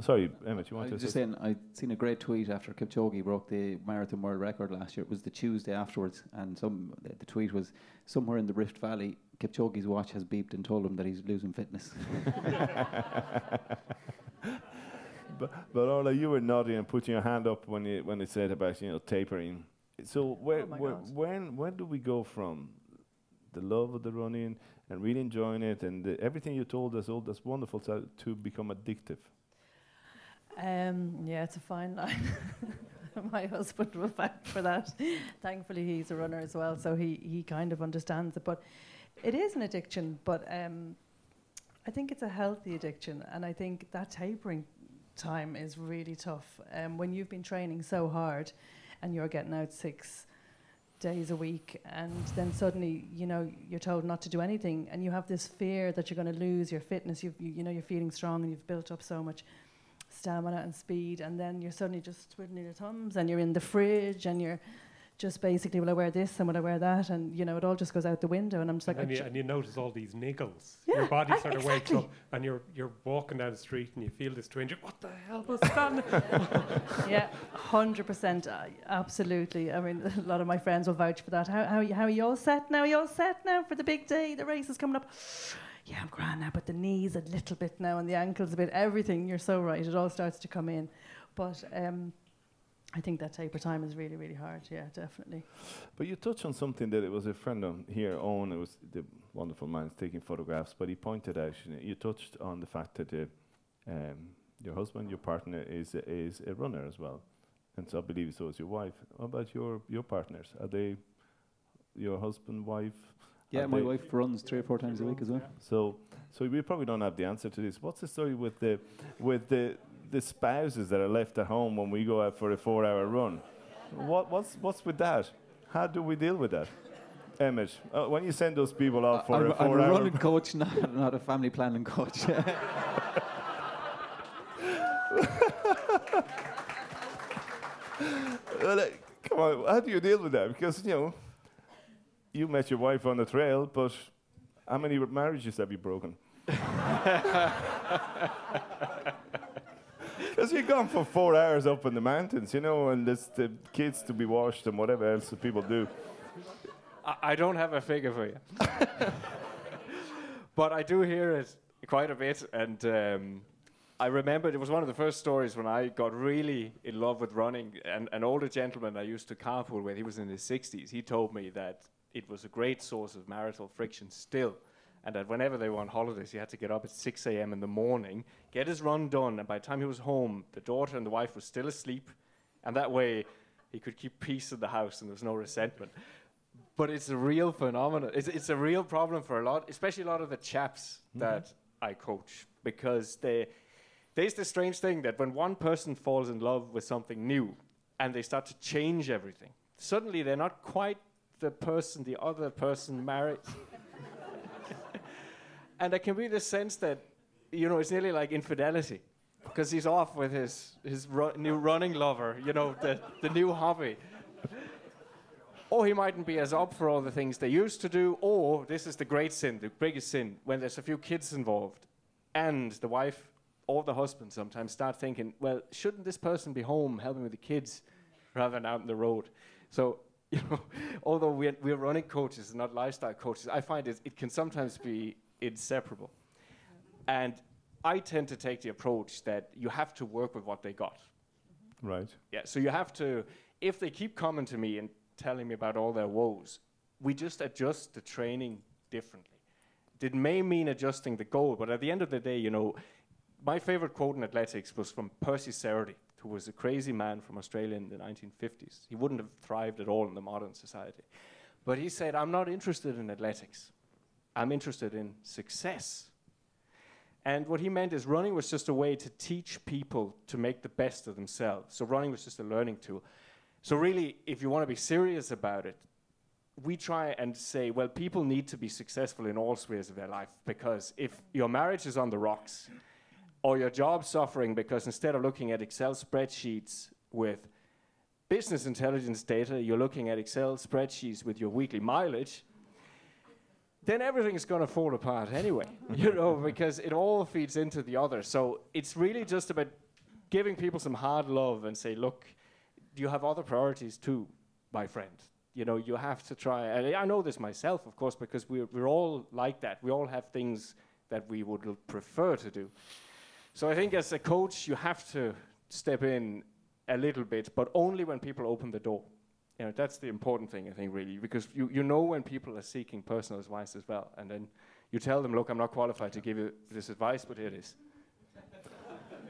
Sorry, Emmett, you want to say? I was just saying, I'd seen a great tweet after Kipchoge broke the marathon world record last year. It was the Tuesday afterwards, and some th- the tweet was, somewhere in the Rift Valley, Kipchoge's watch has beeped and told him that he's losing fitness. but, but Orla, you were nodding and putting your hand up when it, when it said about, you know, tapering. So where, oh where, when, when do we go from the love of the running and really enjoying it, and the, everything you told us, all this wonderful stuff, to become addictive? Um, yeah, it's a fine line. My husband will fight for that. Thankfully, he's a runner as well, so he, he kind of understands it. But it is an addiction, but um, I think it's a healthy addiction, and I think that tapering time is really tough. Um, when you've been training so hard and you're getting out six days a week, and then suddenly, you know, you're told not to do anything, and you have this fear that you're going to lose your fitness. You've, you you know, you're feeling strong, and you've built up so much stamina and speed, and then you're suddenly just twiddling your thumbs, and you're in the fridge, and you're just basically, will I wear this, and will I wear that, and, you know, it all just goes out the window, and I'm just like... And, and, you, and you notice all these niggles. Yeah, your body sort I, of exactly. wakes up, and you're you're walking down the street, and you feel this twinge, what the hell was that? Yeah, one hundred percent, uh, absolutely. I mean, a lot of my friends will vouch for that. How, how, how are you all set now? Are you all set now for the big day? The race is coming up. Yeah, I'm grand now, but the knees a little bit now, and the ankles a bit, everything. You're so right. It all starts to come in. But... Um, I think that taper time is really, really hard. Yeah, definitely. But you touched on something that it was a friend of here, Owen, it was the wonderful man taking photographs, but he pointed out, you touched on the fact that uh, um, your husband, your partner, is a, is a runner as well. And so I believe so is your wife. What about your, your partners? Are they your husband, wife? Yeah, my wife runs three or four times a week as well. So so we probably don't have the answer to this. What's the story with the with the... the spouses that are left at home when we go out for a four-hour run? What, what's, what's with that? How do we deal with that? Emmett, uh, when you send those people off for I'm, a four-hour... I'm a running coach, not, not a family planning coach. Come on, how do you deal with that? Because, you know, you met your wife on the trail, but how many marriages have you broken? Because you're gone for four hours up in the mountains, you know, and there's the kids to be washed and whatever else that people do. I don't have a figure for you. But I do hear it quite a bit. And um, I remember it was one of the first stories when I got really in love with running. And an older gentleman I used to carpool with, he was in his sixties, he told me that it was a great source of marital friction still. And that whenever they were on holidays, he had to get up at six a.m. in the morning, get his run done, and by the time he was home, the daughter and the wife were still asleep, and that way he could keep peace in the house and there was no resentment. But it's a real phenomenon. It's, it's a real problem for a lot, especially a lot of the chaps mm-hmm. that I coach, because they, there's this strange thing that when one person falls in love with something new and they start to change everything, suddenly they're not quite the person the other person married. And there can be this sense that, you know, it's nearly like infidelity, because he's off with his, his ru- new running lover, you know, the, the new hobby. Or he mightn't be as up for all the things they used to do, or this is the great sin, the biggest sin, when there's a few kids involved, and the wife or the husband sometimes start thinking, well, shouldn't this person be home helping with the kids rather than out on the road? So, you know, although we're, we're running coaches and not lifestyle coaches, I find it, it can sometimes be inseparable. And I tend to take the approach that you have to work with what they got. Mm-hmm. Right. Yeah, so you have to, if they keep coming to me and telling me about all their woes, we just adjust the training differently. It may mean adjusting the goal, but at the end of the day, you know, my favorite quote in athletics was from Percy Cerruti, who was a crazy man from Australia in the nineteen fifties. He wouldn't have thrived at all in the modern society. But he said, I'm not interested in athletics. I'm interested in success. And what he meant is running was just a way to teach people to make the best of themselves. So running was just a learning tool. So really, if you want to be serious about it, we try and say, well, people need to be successful in all spheres of their life, because if your marriage is on the rocks, or your job's suffering because instead of looking at Excel spreadsheets with business intelligence data, you're looking at Excel spreadsheets with your weekly mileage, then everything is going to fall apart anyway, you know, because it all feeds into the other. So it's really just about giving people some hard love and say, look, you have other priorities too, my friend. You know, you have to try. And I know this myself, of course, because we're, we're all like that. We all have things that we would l- prefer to do. So I think as a coach, you have to step in a little bit, but only when people open the door. You know, that's the important thing, I think, really, because you, you know when people are seeking personal advice as well, and then you tell them, look, I'm not qualified to give you this advice, but here it is.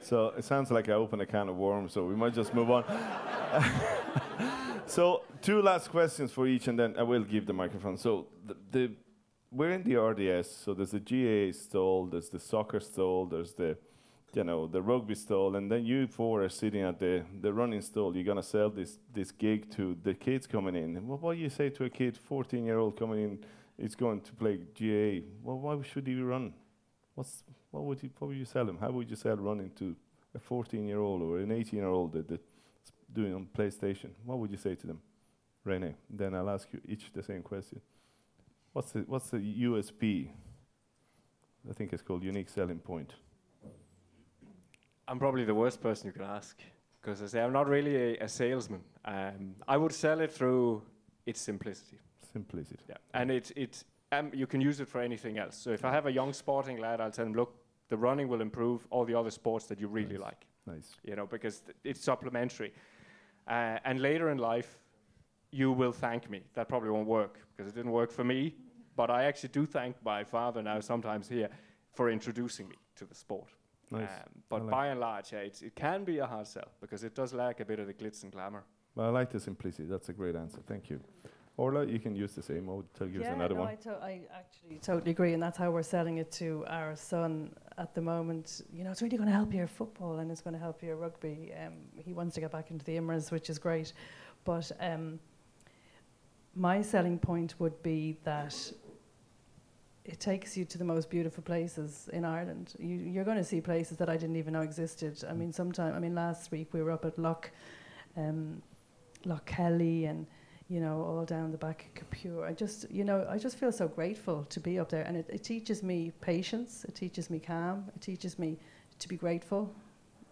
So it sounds like I opened a can of worms, so we might just move on. So two last questions for each, and then I will give the microphone. So the, the we're in the R D S, so there's the G A A stall, there's the soccer stall, there's the, you know, the rugby stall, and then you four are sitting at the, the running stall. You're gonna sell this this gig to the kids coming in. Well, what do you say to a kid, fourteen-year-old coming in, is going to play G A A? Well, why should he run? What's what would you what would you sell him? How would you sell running to a fourteen-year-old or an eighteen-year-old that, that's doing on PlayStation? What would you say to them, René? Then I'll ask you each the same question. What's the, what's the U S P? I think it's called unique selling point. I'm probably the worst person you can ask, because I say I'm not really a, a salesman. Um, I would sell it through its simplicity. Simplicity. Yeah, and it it um, you can use it for anything else. So if I have a young sporting lad, I'll tell him, look, the running will improve all the other sports that you really nice. like. Nice. You know, because th- it's supplementary. Uh, and later in life, you will thank me. That probably won't work because it didn't work for me. But I actually do thank my father now sometimes here for introducing me to the sport. Nice. Um, but like by and large, yeah, it, it can be a hard sell because it does lack a bit of the glitz and glamour. Well, I like the simplicity. That's a great answer. Thank you. Orla, you can use the same. I'll tell you yeah, another no, one. I, to- I actually totally agree, and that's how we're selling it to our son at the moment. You know, it's really going to help your football and it's going to help your rugby. Um, he wants to get back into the Imras, which is great. But um, my selling point would be that it takes you to the most beautiful places in Ireland. You, you're going to see places that I didn't even know existed. I mean, sometime, I mean, last week we were up at Loch, um, Loch Kelly and, you know, all down the back of Capure. I just, you know, I just feel so grateful to be up there. And it, it teaches me patience. It teaches me calm. It teaches me to be grateful,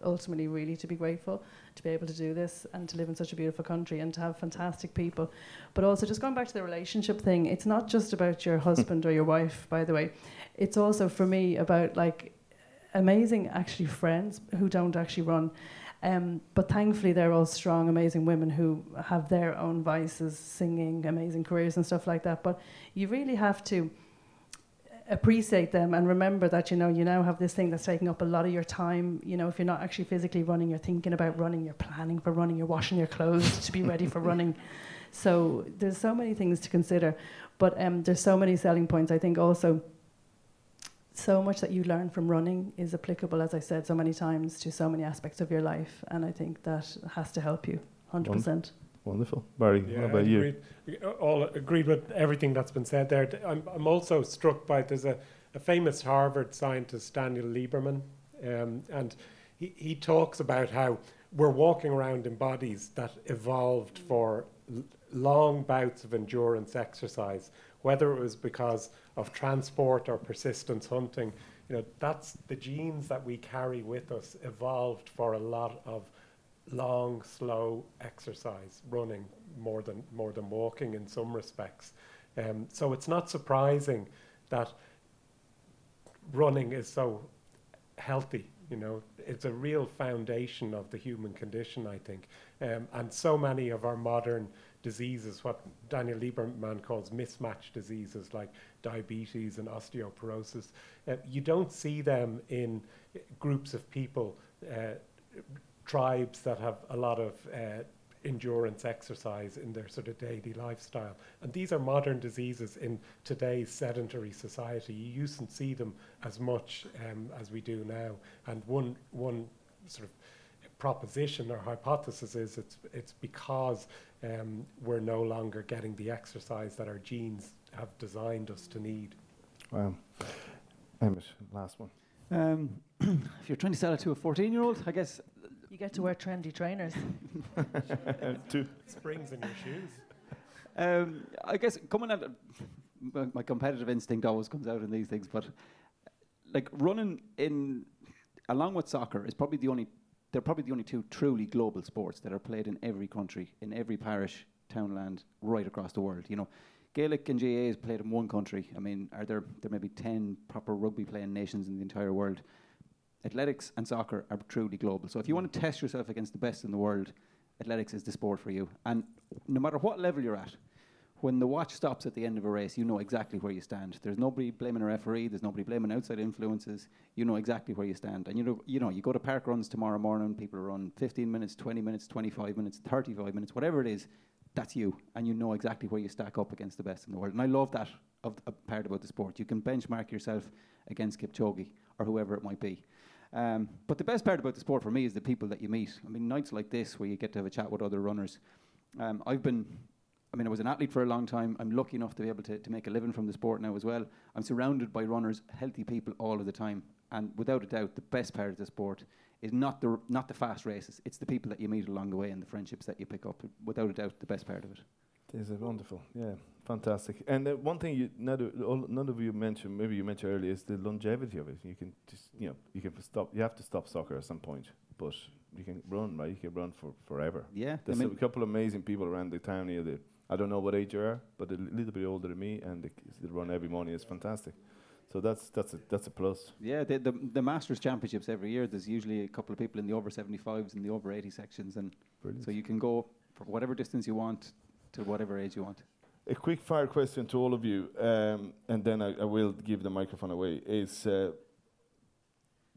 ultimately really to be grateful, to be able to do this and to live in such a beautiful country and to have fantastic people. But also, just going back to the relationship thing, it's not just about your husband or your wife, by the way. It's also, for me, about like amazing, actually, friends who don't actually run. Um, but thankfully, they're all strong, amazing women who have their own vices, singing, amazing careers and stuff like that. But you really have to appreciate them and remember that, you know, you now have this thing that's taking up a lot of your time. You know, if you're not actually physically running, you're thinking about running, you're planning for running, you're washing your clothes to be ready for running. So there's so many things to consider, but um, there's so many selling points. I think also so much that you learn from running is applicable, as I said so many times, to so many aspects of your life, and I think that has to help you one hundred percent. Wonderful. Barry, yeah, what about agreed, you? All agreed with everything that's been said there. I'm, I'm also struck by, there's a, a famous Harvard scientist, Daniel Lieberman, um, and he, he talks about how we're walking around in bodies that evolved for l- long bouts of endurance exercise, whether it was because of transport or persistence hunting. You know, that's the genes that we carry with us evolved for a lot of long, slow exercise, running more than more than walking in some respects. Um, so it's not surprising that running is so healthy. You know, it's a real foundation of the human condition, I think. Um, and so many of our modern diseases, what Daniel Lieberman calls mismatch diseases like diabetes and osteoporosis, uh, you don't see them in groups of people, uh, tribes that have a lot of uh, endurance exercise in their sort of daily lifestyle. And these are modern diseases in today's sedentary society. You used to see them as much um, as we do now. And one one sort of proposition or hypothesis is it's it's because um, we're no longer getting the exercise that our genes have designed us to need. Wow. Emmett, last one. Um, if you're trying to sell it to a fourteen-year-old, I guess... You get to wear trendy trainers. Two springs in your shoes. Um, I guess coming out, uh, my competitive instinct always comes out in these things, but like running in, along with soccer, is probably the only. They're probably the only two truly global sports that are played in every country, in every parish, townland, right across the world. You know, Gaelic and G A A is played in one country. I mean, are there there may be ten proper rugby-playing nations in the entire world? Athletics and soccer are truly global. So if you want to test yourself against the best in the world, athletics is the sport for you. And no matter what level you're at, when the watch stops at the end of a race, you know exactly where you stand. There's nobody blaming a referee. There's nobody blaming outside influences. You know exactly where you stand. And you know, you know, you go to park runs tomorrow morning, people run fifteen minutes, twenty minutes, twenty-five minutes, thirty-five minutes, whatever it is, that's you. And you know exactly where you stack up against the best in the world. And I love that of th- part about the sport. You can benchmark yourself against Kipchoge or whoever it might be. Um, but the best part about the sport for me is the people that you meet. I mean, nights like this where you get to have a chat with other runners. Um, I've been, I mean, I was an athlete for a long time. I'm lucky enough to be able to, to make a living from the sport now as well. I'm surrounded by runners, healthy people all of the time. And without a doubt, the best part of the sport is not the r- not the fast races. It's the people that you meet along the way and the friendships that you pick up. Without a doubt, the best part of it. It's wonderful, yeah, fantastic. And uh, one thing you neither, all, none of you mentioned, maybe you mentioned earlier, is the longevity of it. You can just, you know, you can stop. You have to stop soccer at some point, but you can run, right? You can run for forever. Yeah, there's I mean a couple of amazing people around the town here. That I don't know what age you are, but a li- little bit older than me, and they, c- they run every morning. It's fantastic. So that's that's a that's a plus. Yeah, the, the the Masters Championships every year. There's usually a couple of people in the over seventy-fives and the over eighty sections, and brilliant. So you can go for whatever distance you want, to whatever age you want. A quick fire question to all of you, um, and then I, I will give the microphone away. Is uh,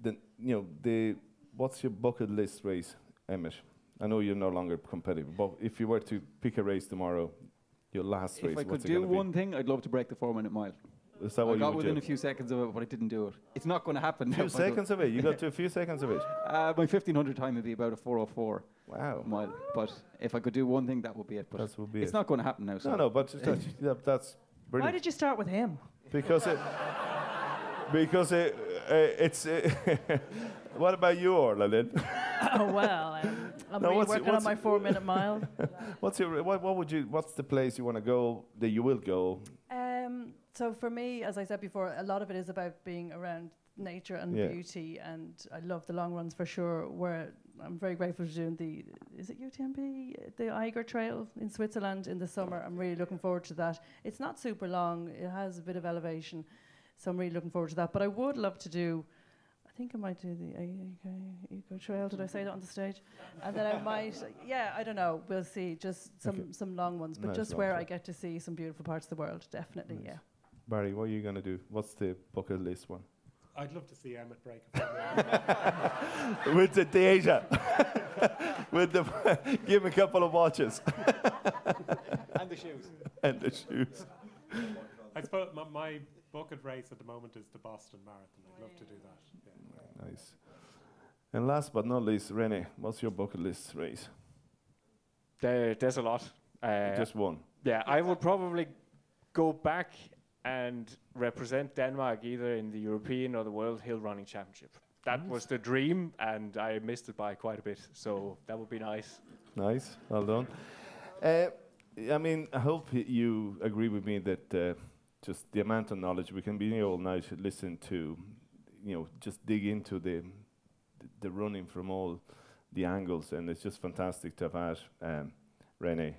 the you know the what's your bucket list race, Emmett? I know you're no longer competitive, but if you were to pick a race tomorrow, your last if race. If I could do one be? thing, I'd love to break the four-minute mile. Is that I what got you within do? a few seconds of it, but I didn't do it. It's not going to happen. A few seconds of it. You got to a few seconds of it. Uh, my fifteen hundred time would be about a four oh four. Wow. Mile. But if I could do one thing, that would be it. But that would be it's it. not going to happen now. So. No, no, but that, that's brilliant. Why did you start with him? Because it... Because it, uh, it's... Uh, what about you, Orla, then? Oh, well, um, I'm no, really what's working it, what's on my four-minute mile. What's your... What, what would you... What's the place you want to go that you will go? Um, so for me, as I said before, a lot of it is about being around nature and yeah. beauty, and I love the long runs for sure, where I'm very grateful to doing the... Is it U T M B? The Eiger Trail in Switzerland in the summer. I'm really looking forward to that. It's not super long. It has a bit of elevation. So I'm really looking forward to that. But I would love to do, I think I might do the Eco Trail. Did I say that on the stage? And then I might, yeah, I don't know. We'll see. Just some, okay. some long ones. But nice just where trip. I get to see some beautiful parts of the world, definitely, nice. yeah. Barry, what are you going to do? What's the bucket list one? I'd love to see Emmett break up. With the theatre. With the give him a couple of watches. And the shoes. And the shoes. I suppose my... my bucket race at the moment is the Boston Marathon. I'd love to do that. Yeah. Nice. And last but not least, René, what's your bucket list race? There, there's a lot. Uh, Just one. Yeah, I would probably go back and represent Denmark either in the European or the World Hill Running Championship. That nice. was the dream, and I missed it by quite a bit. So that would be nice. Nice. Well done. Uh, I mean, I hope you agree with me that... Uh, just the amount of knowledge we can be here all night should listen to, you know, just dig into the the running from all the angles, and it's just fantastic to have had um, René,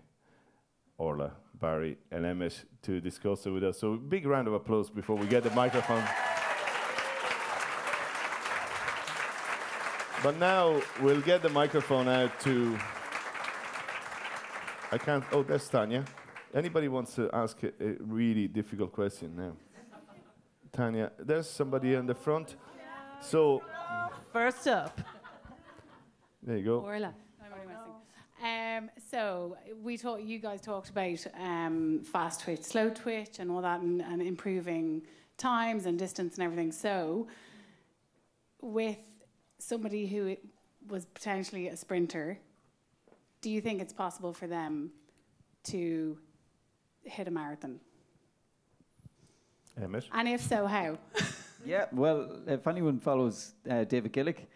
Orla, Barry, and Emmett to discuss it with us. So big round of applause before we get the microphone. But now we'll get the microphone out to. I can't. Oh, there's Tanya. Anybody wants to ask a, a really difficult question now? Tanya, there's somebody in the front. Yeah. So, first up. There you go. Orla. I'm only messing. Um, so we talked. You guys talked about um, fast twitch, slow twitch, and all that, and, and improving times and distance and everything. So, with somebody who was potentially a sprinter, do you think it's possible for them to hit a marathon? Emmett? And if so, how? Yeah, well, if anyone follows uh, David Gillick,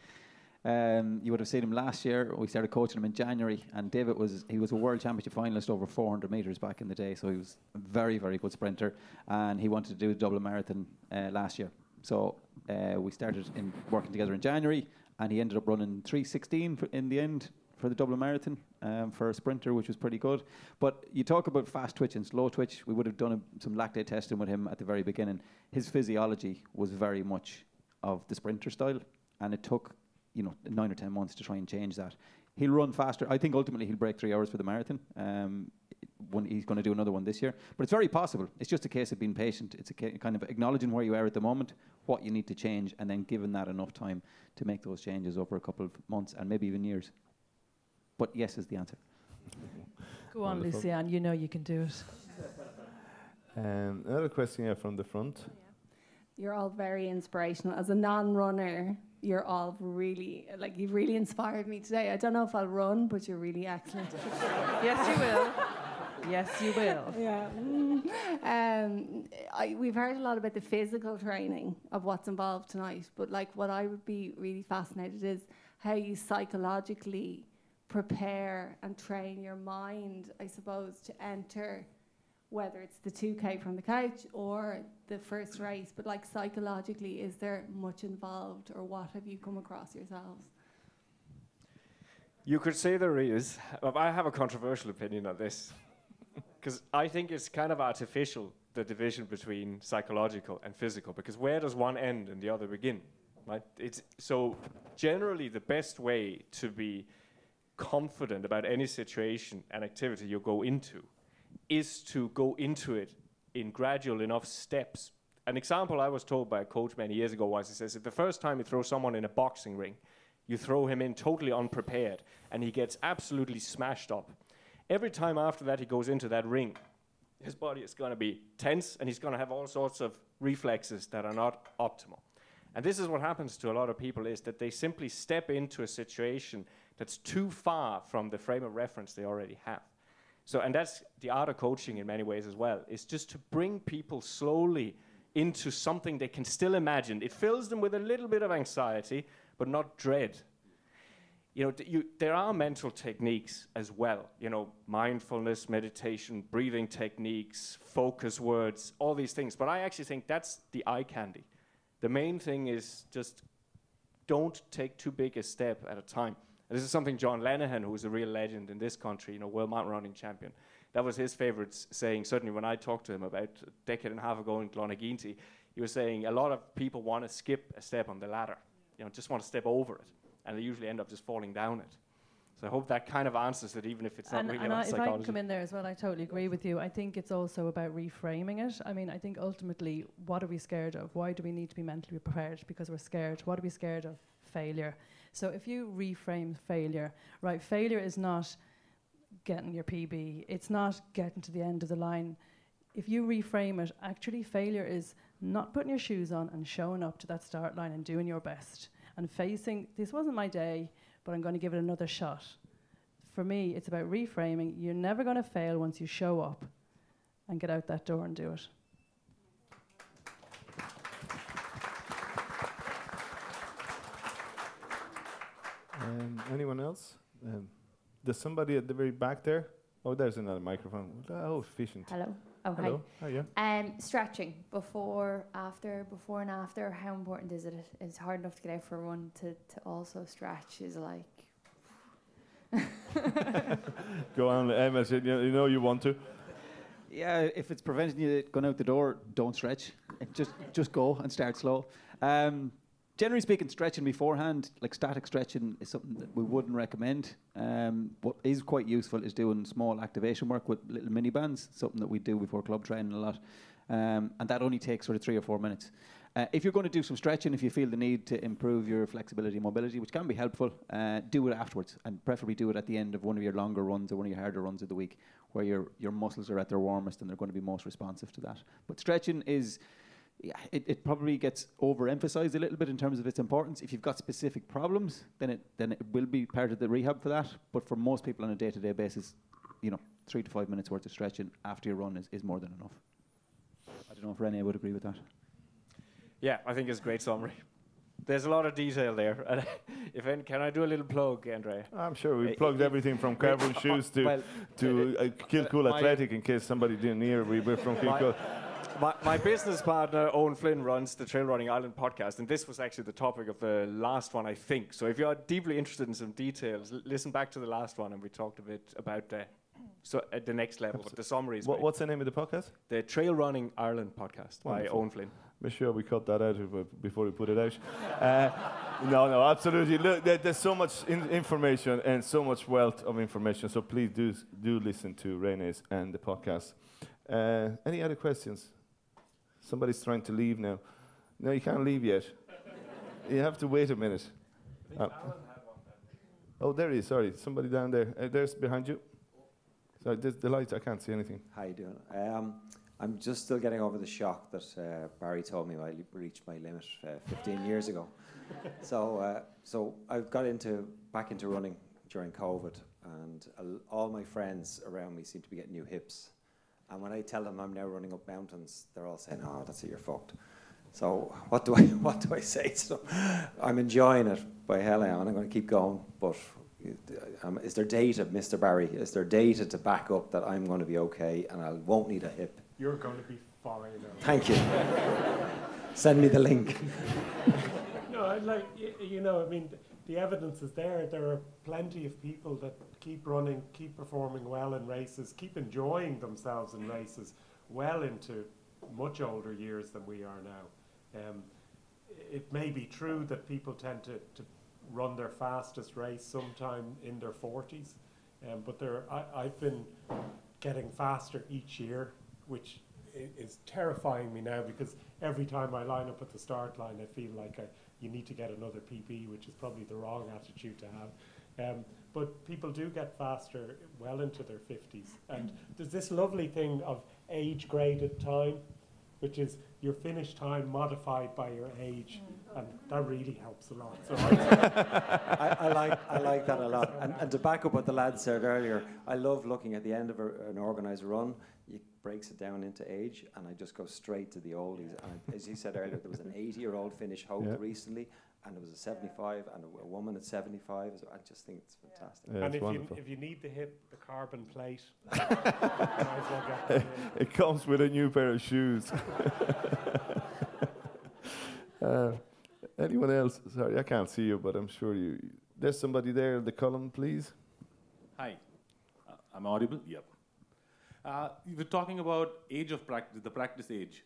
um, you would have seen him last year. We started coaching him in January, and David was he was a world championship finalist over four hundred metres back in the day, so he was a very, very good sprinter, and he wanted to do a Dublin Marathon uh, last year. So uh, we started in working together in January, and he ended up running three sixteen in the end for the Dublin Marathon, um, for a sprinter, which was pretty good. But you talk about fast twitch and slow twitch. We would have done a, some lactate testing with him at the very beginning. His physiology was very much of the sprinter style, and it took, you know, nine or ten months to try and change that. He'll run faster. I think ultimately he'll break three hours for the marathon. Um, when he's going to do another one this year. But it's very possible. It's just a case of being patient. It's a ca- kind of acknowledging where you are at the moment, what you need to change, and then giving that enough time to make those changes over a couple of months and maybe even years. But yes is the answer. Go on, Wonderful. Lucianne, you know you can do it. um, another question here from the front. Oh, yeah. You're all very inspirational. As a non-runner, you're all really, like, you've really inspired me today. I don't know if I'll run, but you're really excellent. Yes, you will. Yes, you will. Yeah. Mm. Um, I, we've heard a lot about the physical training of what's involved tonight, but like what I would be really fascinated is how you psychologically prepare and train your mind, I suppose, to enter, whether it's the two K from the couch or the first race, but like psychologically, is there much involved, or what have you come across yourselves? You could say there is. I have a controversial opinion on this, because I think it's kind of artificial, the division between psychological and physical, because where does one end and the other begin? Right? It's so generally the best way to be confident about any situation and activity you go into is to go into it in gradual enough steps. An example I was told by a coach many years ago was, he says, if the first time you throw someone in a boxing ring, you throw him in totally unprepared and he gets absolutely smashed up. Every time after that he goes into that ring, his body is going to be tense and he's going to have all sorts of reflexes that are not optimal. And this is what happens to a lot of people, is that they simply step into a situation That's too far from the frame of reference they already have. So, and that's the art of coaching in many ways as well. It's just to bring people slowly into something they can still imagine. It fills them with a little bit of anxiety, but not dread. You know, th- you, there are mental techniques as well. You know, mindfulness, meditation, breathing techniques, focus words, all these things. But I actually think that's the eye candy. The main thing is just don't take too big a step at a time. And this is something John Lanahan, who is a real legend in this country, you know, world mountain running champion, that was his favorite saying. Certainly when I talked to him about a decade and a half ago in Clonageenty, he was saying a lot of people want to skip a step on the ladder. You know, just want to step over it. And they usually end up just falling down it. So I hope that kind of answers it, even if it's not and, really and about I, psychology. If I can come in there as well, I totally agree with you. I think it's also about reframing it. I mean, I think ultimately, what are we scared of? Why do we need to be mentally prepared? Because we're scared. What are we scared of? Failure. So if you reframe failure, right, failure is not getting your P B. It's not getting to the end of the line. If you reframe it, actually failure is not putting your shoes on and showing up to that start line and doing your best. And facing, this wasn't my day, but I'm going to give it another shot. For me, it's about reframing. You're never going to fail once you show up and get out that door and do it. Um, anyone else? Um, there's somebody at the very back there. Oh, there's another microphone. Oh, efficient. Hello. Oh, Hello. Hi. Hiya. Um, stretching before, after, before and after. How important is it? It's hard enough to get out for a run. To, to also stretch is like. Go on, Emma. You know you want to. Yeah, if it's preventing you going out the door, don't stretch. Just, just go and start slow. Um, Generally speaking, stretching beforehand, like static stretching, is something that we wouldn't recommend. Um, what is quite useful is doing small activation work with little mini bands, something that we do before club training a lot. Um, and that only takes sort of three or four minutes. Uh, if you're going to do some stretching, if you feel the need to improve your flexibility and mobility, which can be helpful, uh, do it afterwards. And preferably do it at the end of one of your longer runs or one of your harder runs of the week, where your, your muscles are at their warmest and they're going to be most responsive to that. But stretching is... Yeah, it, it probably gets overemphasized a little bit in terms of its importance. If you've got specific problems, then it then it will be part of the rehab for that. But for most people on a day-to-day basis, you know, three to five minutes worth of stretching after your run is, is more than enough. I don't know if René would agree with that. Yeah, I think it's a great summary. There's a lot of detail there. if any, Can I do a little plug, Andrea? I'm sure we uh, plugged everything from carbon shoes to, well, to uh, Kilcool Athletic in case somebody didn't hear we were from Kilcool. My, my business partner, Owen Flynn, runs the Trail Running Ireland podcast, and this was actually the topic of the last one, I think. So if you're deeply interested in some details, l- listen back to the last one, and we talked a bit about uh, so at the next level, but the summary is... What, what's the name of the podcast? The Trail Running Ireland podcast. Wonderful. By Owen Flynn. Make sure we cut that out before we put it out. uh, no, no, absolutely. Look, there, there's so much in- information and so much wealth of information, so please do, do listen to René's and the podcast. Uh, any other questions? Somebody's trying to leave now. No, you can't leave yet. You have to wait a minute. I think oh. Alan had one then. Oh, there he is. Sorry, somebody down there. Uh, there's behind you. Sorry, the lights. I can't see anything. How you doing? Um, I'm just still getting over the shock that uh, Barry told me I reached my limit uh, fifteen years ago. So, uh, so I got into back into running during COVID, and uh, all my friends around me seem to be getting new hips. And when I tell them I'm now running up mountains, they're all saying, "Oh, that's it, you're fucked." So what do I what do I say to them? I'm enjoying it by hell out, and I'm going to keep going. But um, is there data, Mister Barry? Is there data to back up that I'm going to be okay and I won't need a hip? You're going to be fine. Thank you. Send me the link. No, I'd like y- you know, I mean, the evidence is there. There are plenty of people that keep running, keep performing well in races, keep enjoying themselves in races well into much older years than we are now. Um, it may be true that people tend to, to run their fastest race sometime in their forties, um, but there are, I, I've been getting faster each year, which i- is terrifying me now because every time I line up at the start line, I feel like I you need to get another P B, which is probably the wrong attitude to have. Um, but people do get faster well into their fifties. And there's this lovely thing of age-graded time, which is your finish time modified by your age, and that really helps a lot. So I, I like I like that a lot. And, and to back up what the lad said earlier, I love looking at the end of a, an organised run. It breaks it down into age, and I just go straight to the oldies. And I, as you said earlier, there was an eighty-year-old finish Hope yeah. recently, and there was a seventy-five, and a, a woman at seventy-five. So I just think it's fantastic. Yeah, and it's if wonderful. you if you need to hit the carbon plate, it, it comes with a new pair of shoes. uh, anyone else? Sorry, I can't see you, but I'm sure you. There's somebody there in the column, please. Hi, uh, I'm audible. Yep. Uh, you were talking about age of practice, the practice age.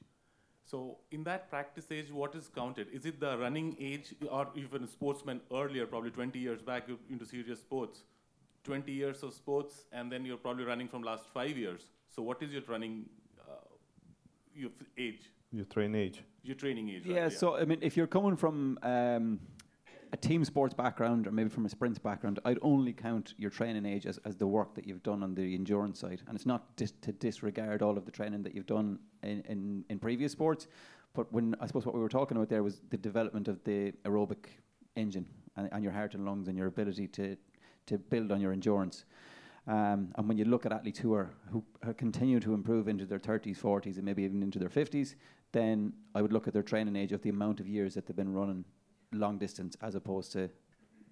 So in that practice age, what is counted? Is it the running age, or even a sportsman earlier, probably twenty years back into serious sports? twenty years of sports, and then you're probably running from last five years. So what is your running uh, your f- age? Your train age. Your training age, yeah, right? Yeah, so I mean, if you're coming from um, a team sports background or maybe from a sprints background, I'd only count your training age as, as the work that you've done on the endurance side. And it's not dis- to disregard all of the training that you've done in, in, in previous sports. But when I suppose what we were talking about there was the development of the aerobic engine and, and your heart and lungs and your ability to, to build on your endurance. Um, and when you look at athletes who are who are continue to improve into their thirties, forties, and maybe even into their fifties, then I would look at their training age of the amount of years that they've been running long distance as opposed to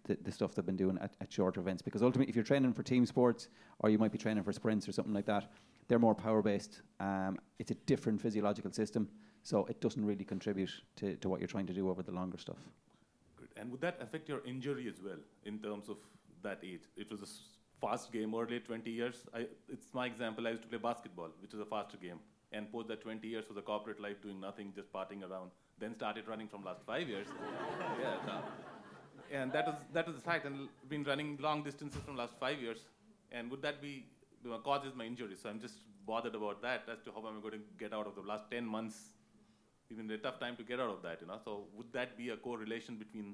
the, the stuff they've been doing at, at shorter events. Because ultimately, if you're training for team sports or you might be training for sprints or something like that, they're more power-based. Um, it's a different physiological system, so it doesn't really contribute to, to what you're trying to do over the longer stuff. Good. And would that affect your injury as well in terms of that age? It was a fast game early, twenty years. I, it's my example. I used to play basketball, which is a faster game, and post that twenty years was a corporate life doing nothing, just partying around. Then started running from last five years. yeah, no. And that is that is the fact. And l- been running long distances from last five years. And would that be uh, causes my injury? So I'm just bothered about that as to how am I going to get out of the last ten months? Even a tough time to get out of that, you know. So would that be a correlation between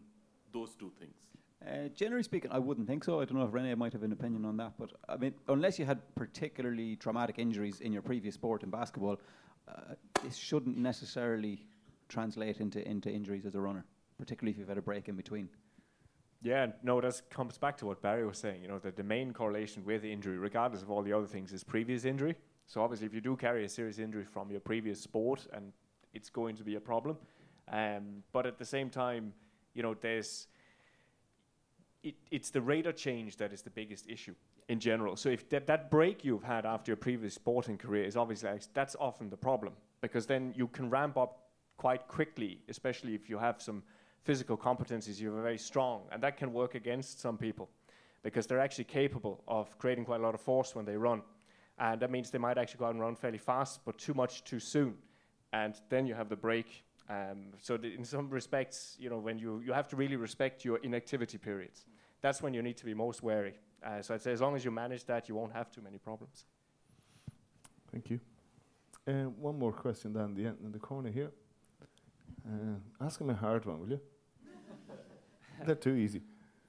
those two things? Uh, generally speaking, I wouldn't think so. I don't know if René might have an opinion on that, but I mean, unless you had particularly traumatic injuries in your previous sport in basketball, uh, it shouldn't necessarily translate into, into injuries as a runner, particularly if you've had a break in between. Yeah, no, that comes back to what Barry was saying, you know, that the main correlation with injury, regardless of all the other things, is previous injury. So obviously if you do carry a serious injury from your previous sport, and it's going to be a problem. Um, but at the same time, you know, there's it, it's the rate of change that is the biggest issue in general. So if that, that break you've had after your previous sporting career is obviously, that's often the problem, because then you can ramp up quite quickly, especially if you have some physical competencies, you're very strong, and that can work against some people because they're actually capable of creating quite a lot of force when they run, and that means they might actually go out and run fairly fast, but too much too soon, and then you have the break. Um, so th- in some respects, you know, when you you have to really respect your inactivity periods. That's when you need to be most wary. Uh, so I'd say as long as you manage that, you won't have too many problems. Thank you. Uh, one more question down the end in the corner here. Uh, ask him a hard one, will you? They're too easy.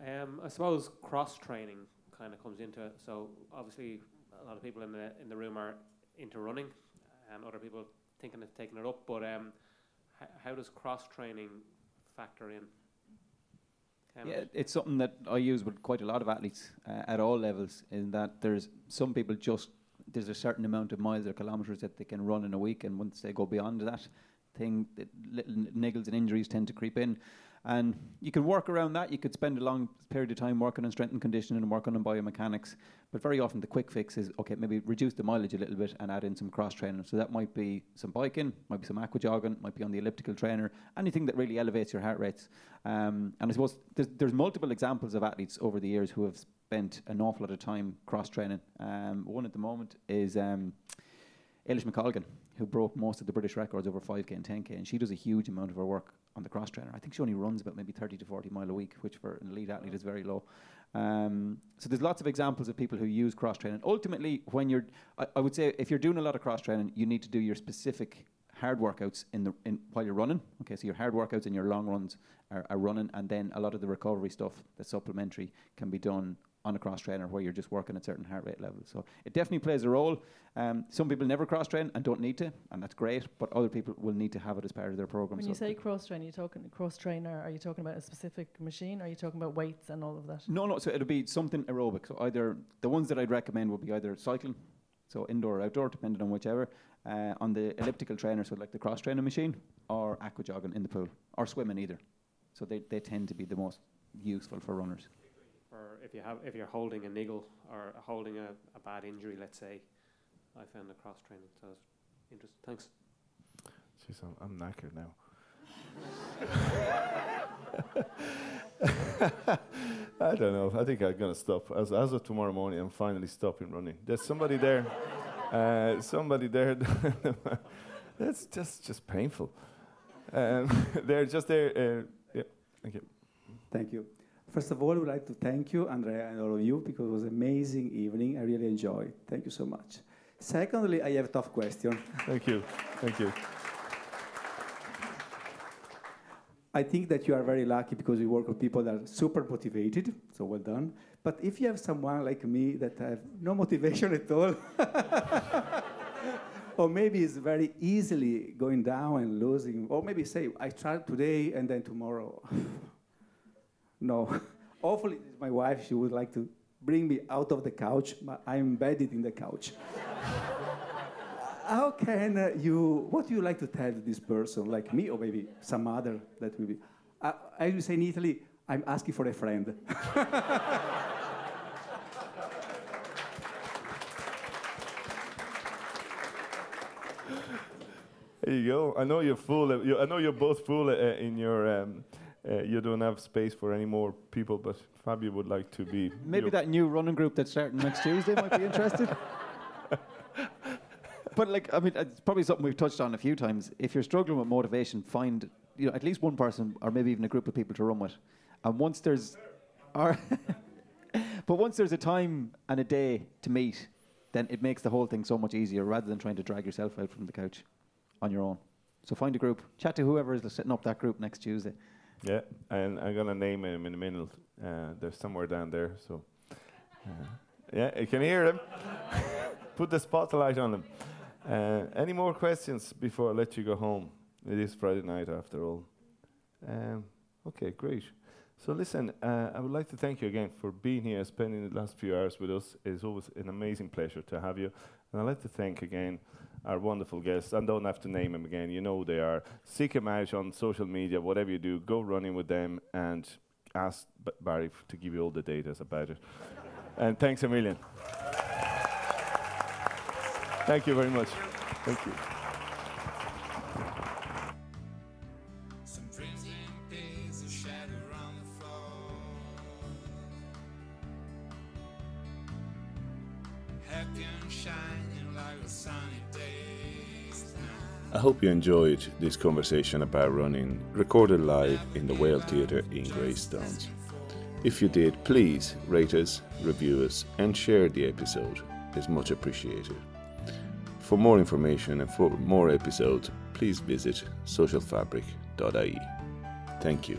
Um, I suppose cross-training kind of comes into it. So obviously a lot of people in the in the room are into running and other people thinking of taking it up. But um, h- how does cross-training factor in? Can yeah, it's something that I use with quite a lot of athletes uh, at all levels, in that there's some people just, there's a certain amount of miles or kilometres that they can run in a week, and once they go beyond that, thing that little niggles and injuries tend to creep in, and you can work around that. You could spend a long period of time working on strength and conditioning and working on biomechanics, but very often the quick fix is, okay, maybe reduce the mileage a little bit and add in some cross training. So that might be some biking, might be some aqua jogging, might be on the elliptical trainer, anything that really elevates your heart rates. Um, and I suppose there's, there's multiple examples of athletes over the years who have spent an awful lot of time cross training. Um, one at the moment is um, Eilish McColgan, who broke most of the British records over five K and ten K, and she does a huge amount of her work on the cross trainer. I think she only runs about maybe thirty to forty mile a week, which for an elite athlete is very low. Um, so there's lots of examples of people who use cross training. Ultimately, when you're, I, I would say, if you're doing a lot of cross training, you need to do your specific hard workouts in the in while you're running. Okay, so your hard workouts and your long runs are, are running, and then a lot of the recovery stuff that's supplementary can be done on a cross trainer where you're just working at certain heart rate levels. So it definitely plays a role. Um, some people never cross train and don't need to, and that's great, but other people will need to have it as part of their program. When so you say cross train, you're talking cross trainer, are you talking about a specific machine? Or are you talking about weights and all of that? No, no, so it'll be something aerobic. So either the ones that I'd recommend would be either cycling, so indoor or outdoor, depending on whichever, uh, on the elliptical trainer, so like the cross trainer machine, or aqua jogging in the pool, or swimming either. So they, they tend to be the most useful for runners. Or if you have, if you're holding a niggle or holding a, a bad injury, let's say, I found the cross training. So it's interesting. Thanks. Jeez, I'm, I'm knackered now. I don't know. I think I'm gonna stop. As as of tomorrow morning, I'm finally stopping running. There's somebody there. Uh, somebody there. That's just just painful. Um, they're just there. Uh, yeah. Thank you. Thank you. First of all, I would like to thank you, Andrea, and all of you, because it was an amazing evening. I really enjoyed it. Thank you so much. Secondly, I have a tough question. Thank you. Thank you. I think that you are very lucky because you work with people that are super motivated, so well done. But if you have someone like me that have no motivation at all, or maybe is very easily going down and losing, or maybe say, I tried today and then tomorrow. No. Hopefully, my wife, she would like to bring me out of the couch, but I'm embedded in the couch. How can uh, you, what do you like to tell this person, like me, or maybe some other that will be? Uh, as you say in Italy, I'm asking for a friend. There you go. I know you're full. Of, you, I know you're both full uh, in your... Um, Uh, you don't have space for any more people, but Fabio would like to be... Maybe that new running group that's starting next Tuesday might be interested. But, like, I mean, it's probably something we've touched on a few times. If you're struggling with motivation, find, you know, at least one person or maybe even a group of people to run with. And once there's... Or but once there's a time and a day to meet, then it makes the whole thing so much easier rather than trying to drag yourself out from the couch on your own. So find a group. Chat to whoever is setting up that group next Tuesday. Yeah, and I'm gonna name him in a minute. Uh, they're somewhere down there, so uh, yeah, you can hear them. Put the spotlight on them. Uh, any more questions before I let you go home? It is Friday night, after all. Um, okay, great. So listen, uh, I would like to thank you again for being here, spending the last few hours with us. It's always an amazing pleasure to have you, and I'd like to thank again our wonderful guests. I don't have to name them again. You know who they are. Seek them out on social media, whatever you do. Go running with them and ask B- Barry f- to give you all the data about it. And thanks a million. Thank you very much. Thank you. I hope you enjoyed this conversation about running, recorded live in the Whale Theatre in Greystones. If you did, please rate us, review us, and share the episode. It's much appreciated. For more information and for more episodes, please visit social fabric dot I E. Thank you.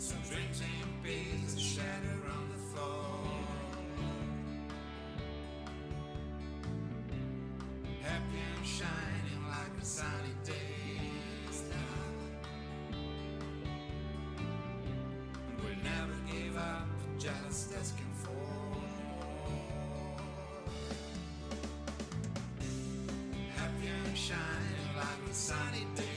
Some dreams and bees that shatter on the floor. Happy and shining like a sunny day star. And we never give up, just asking for more. Happy and shining like a sunny day.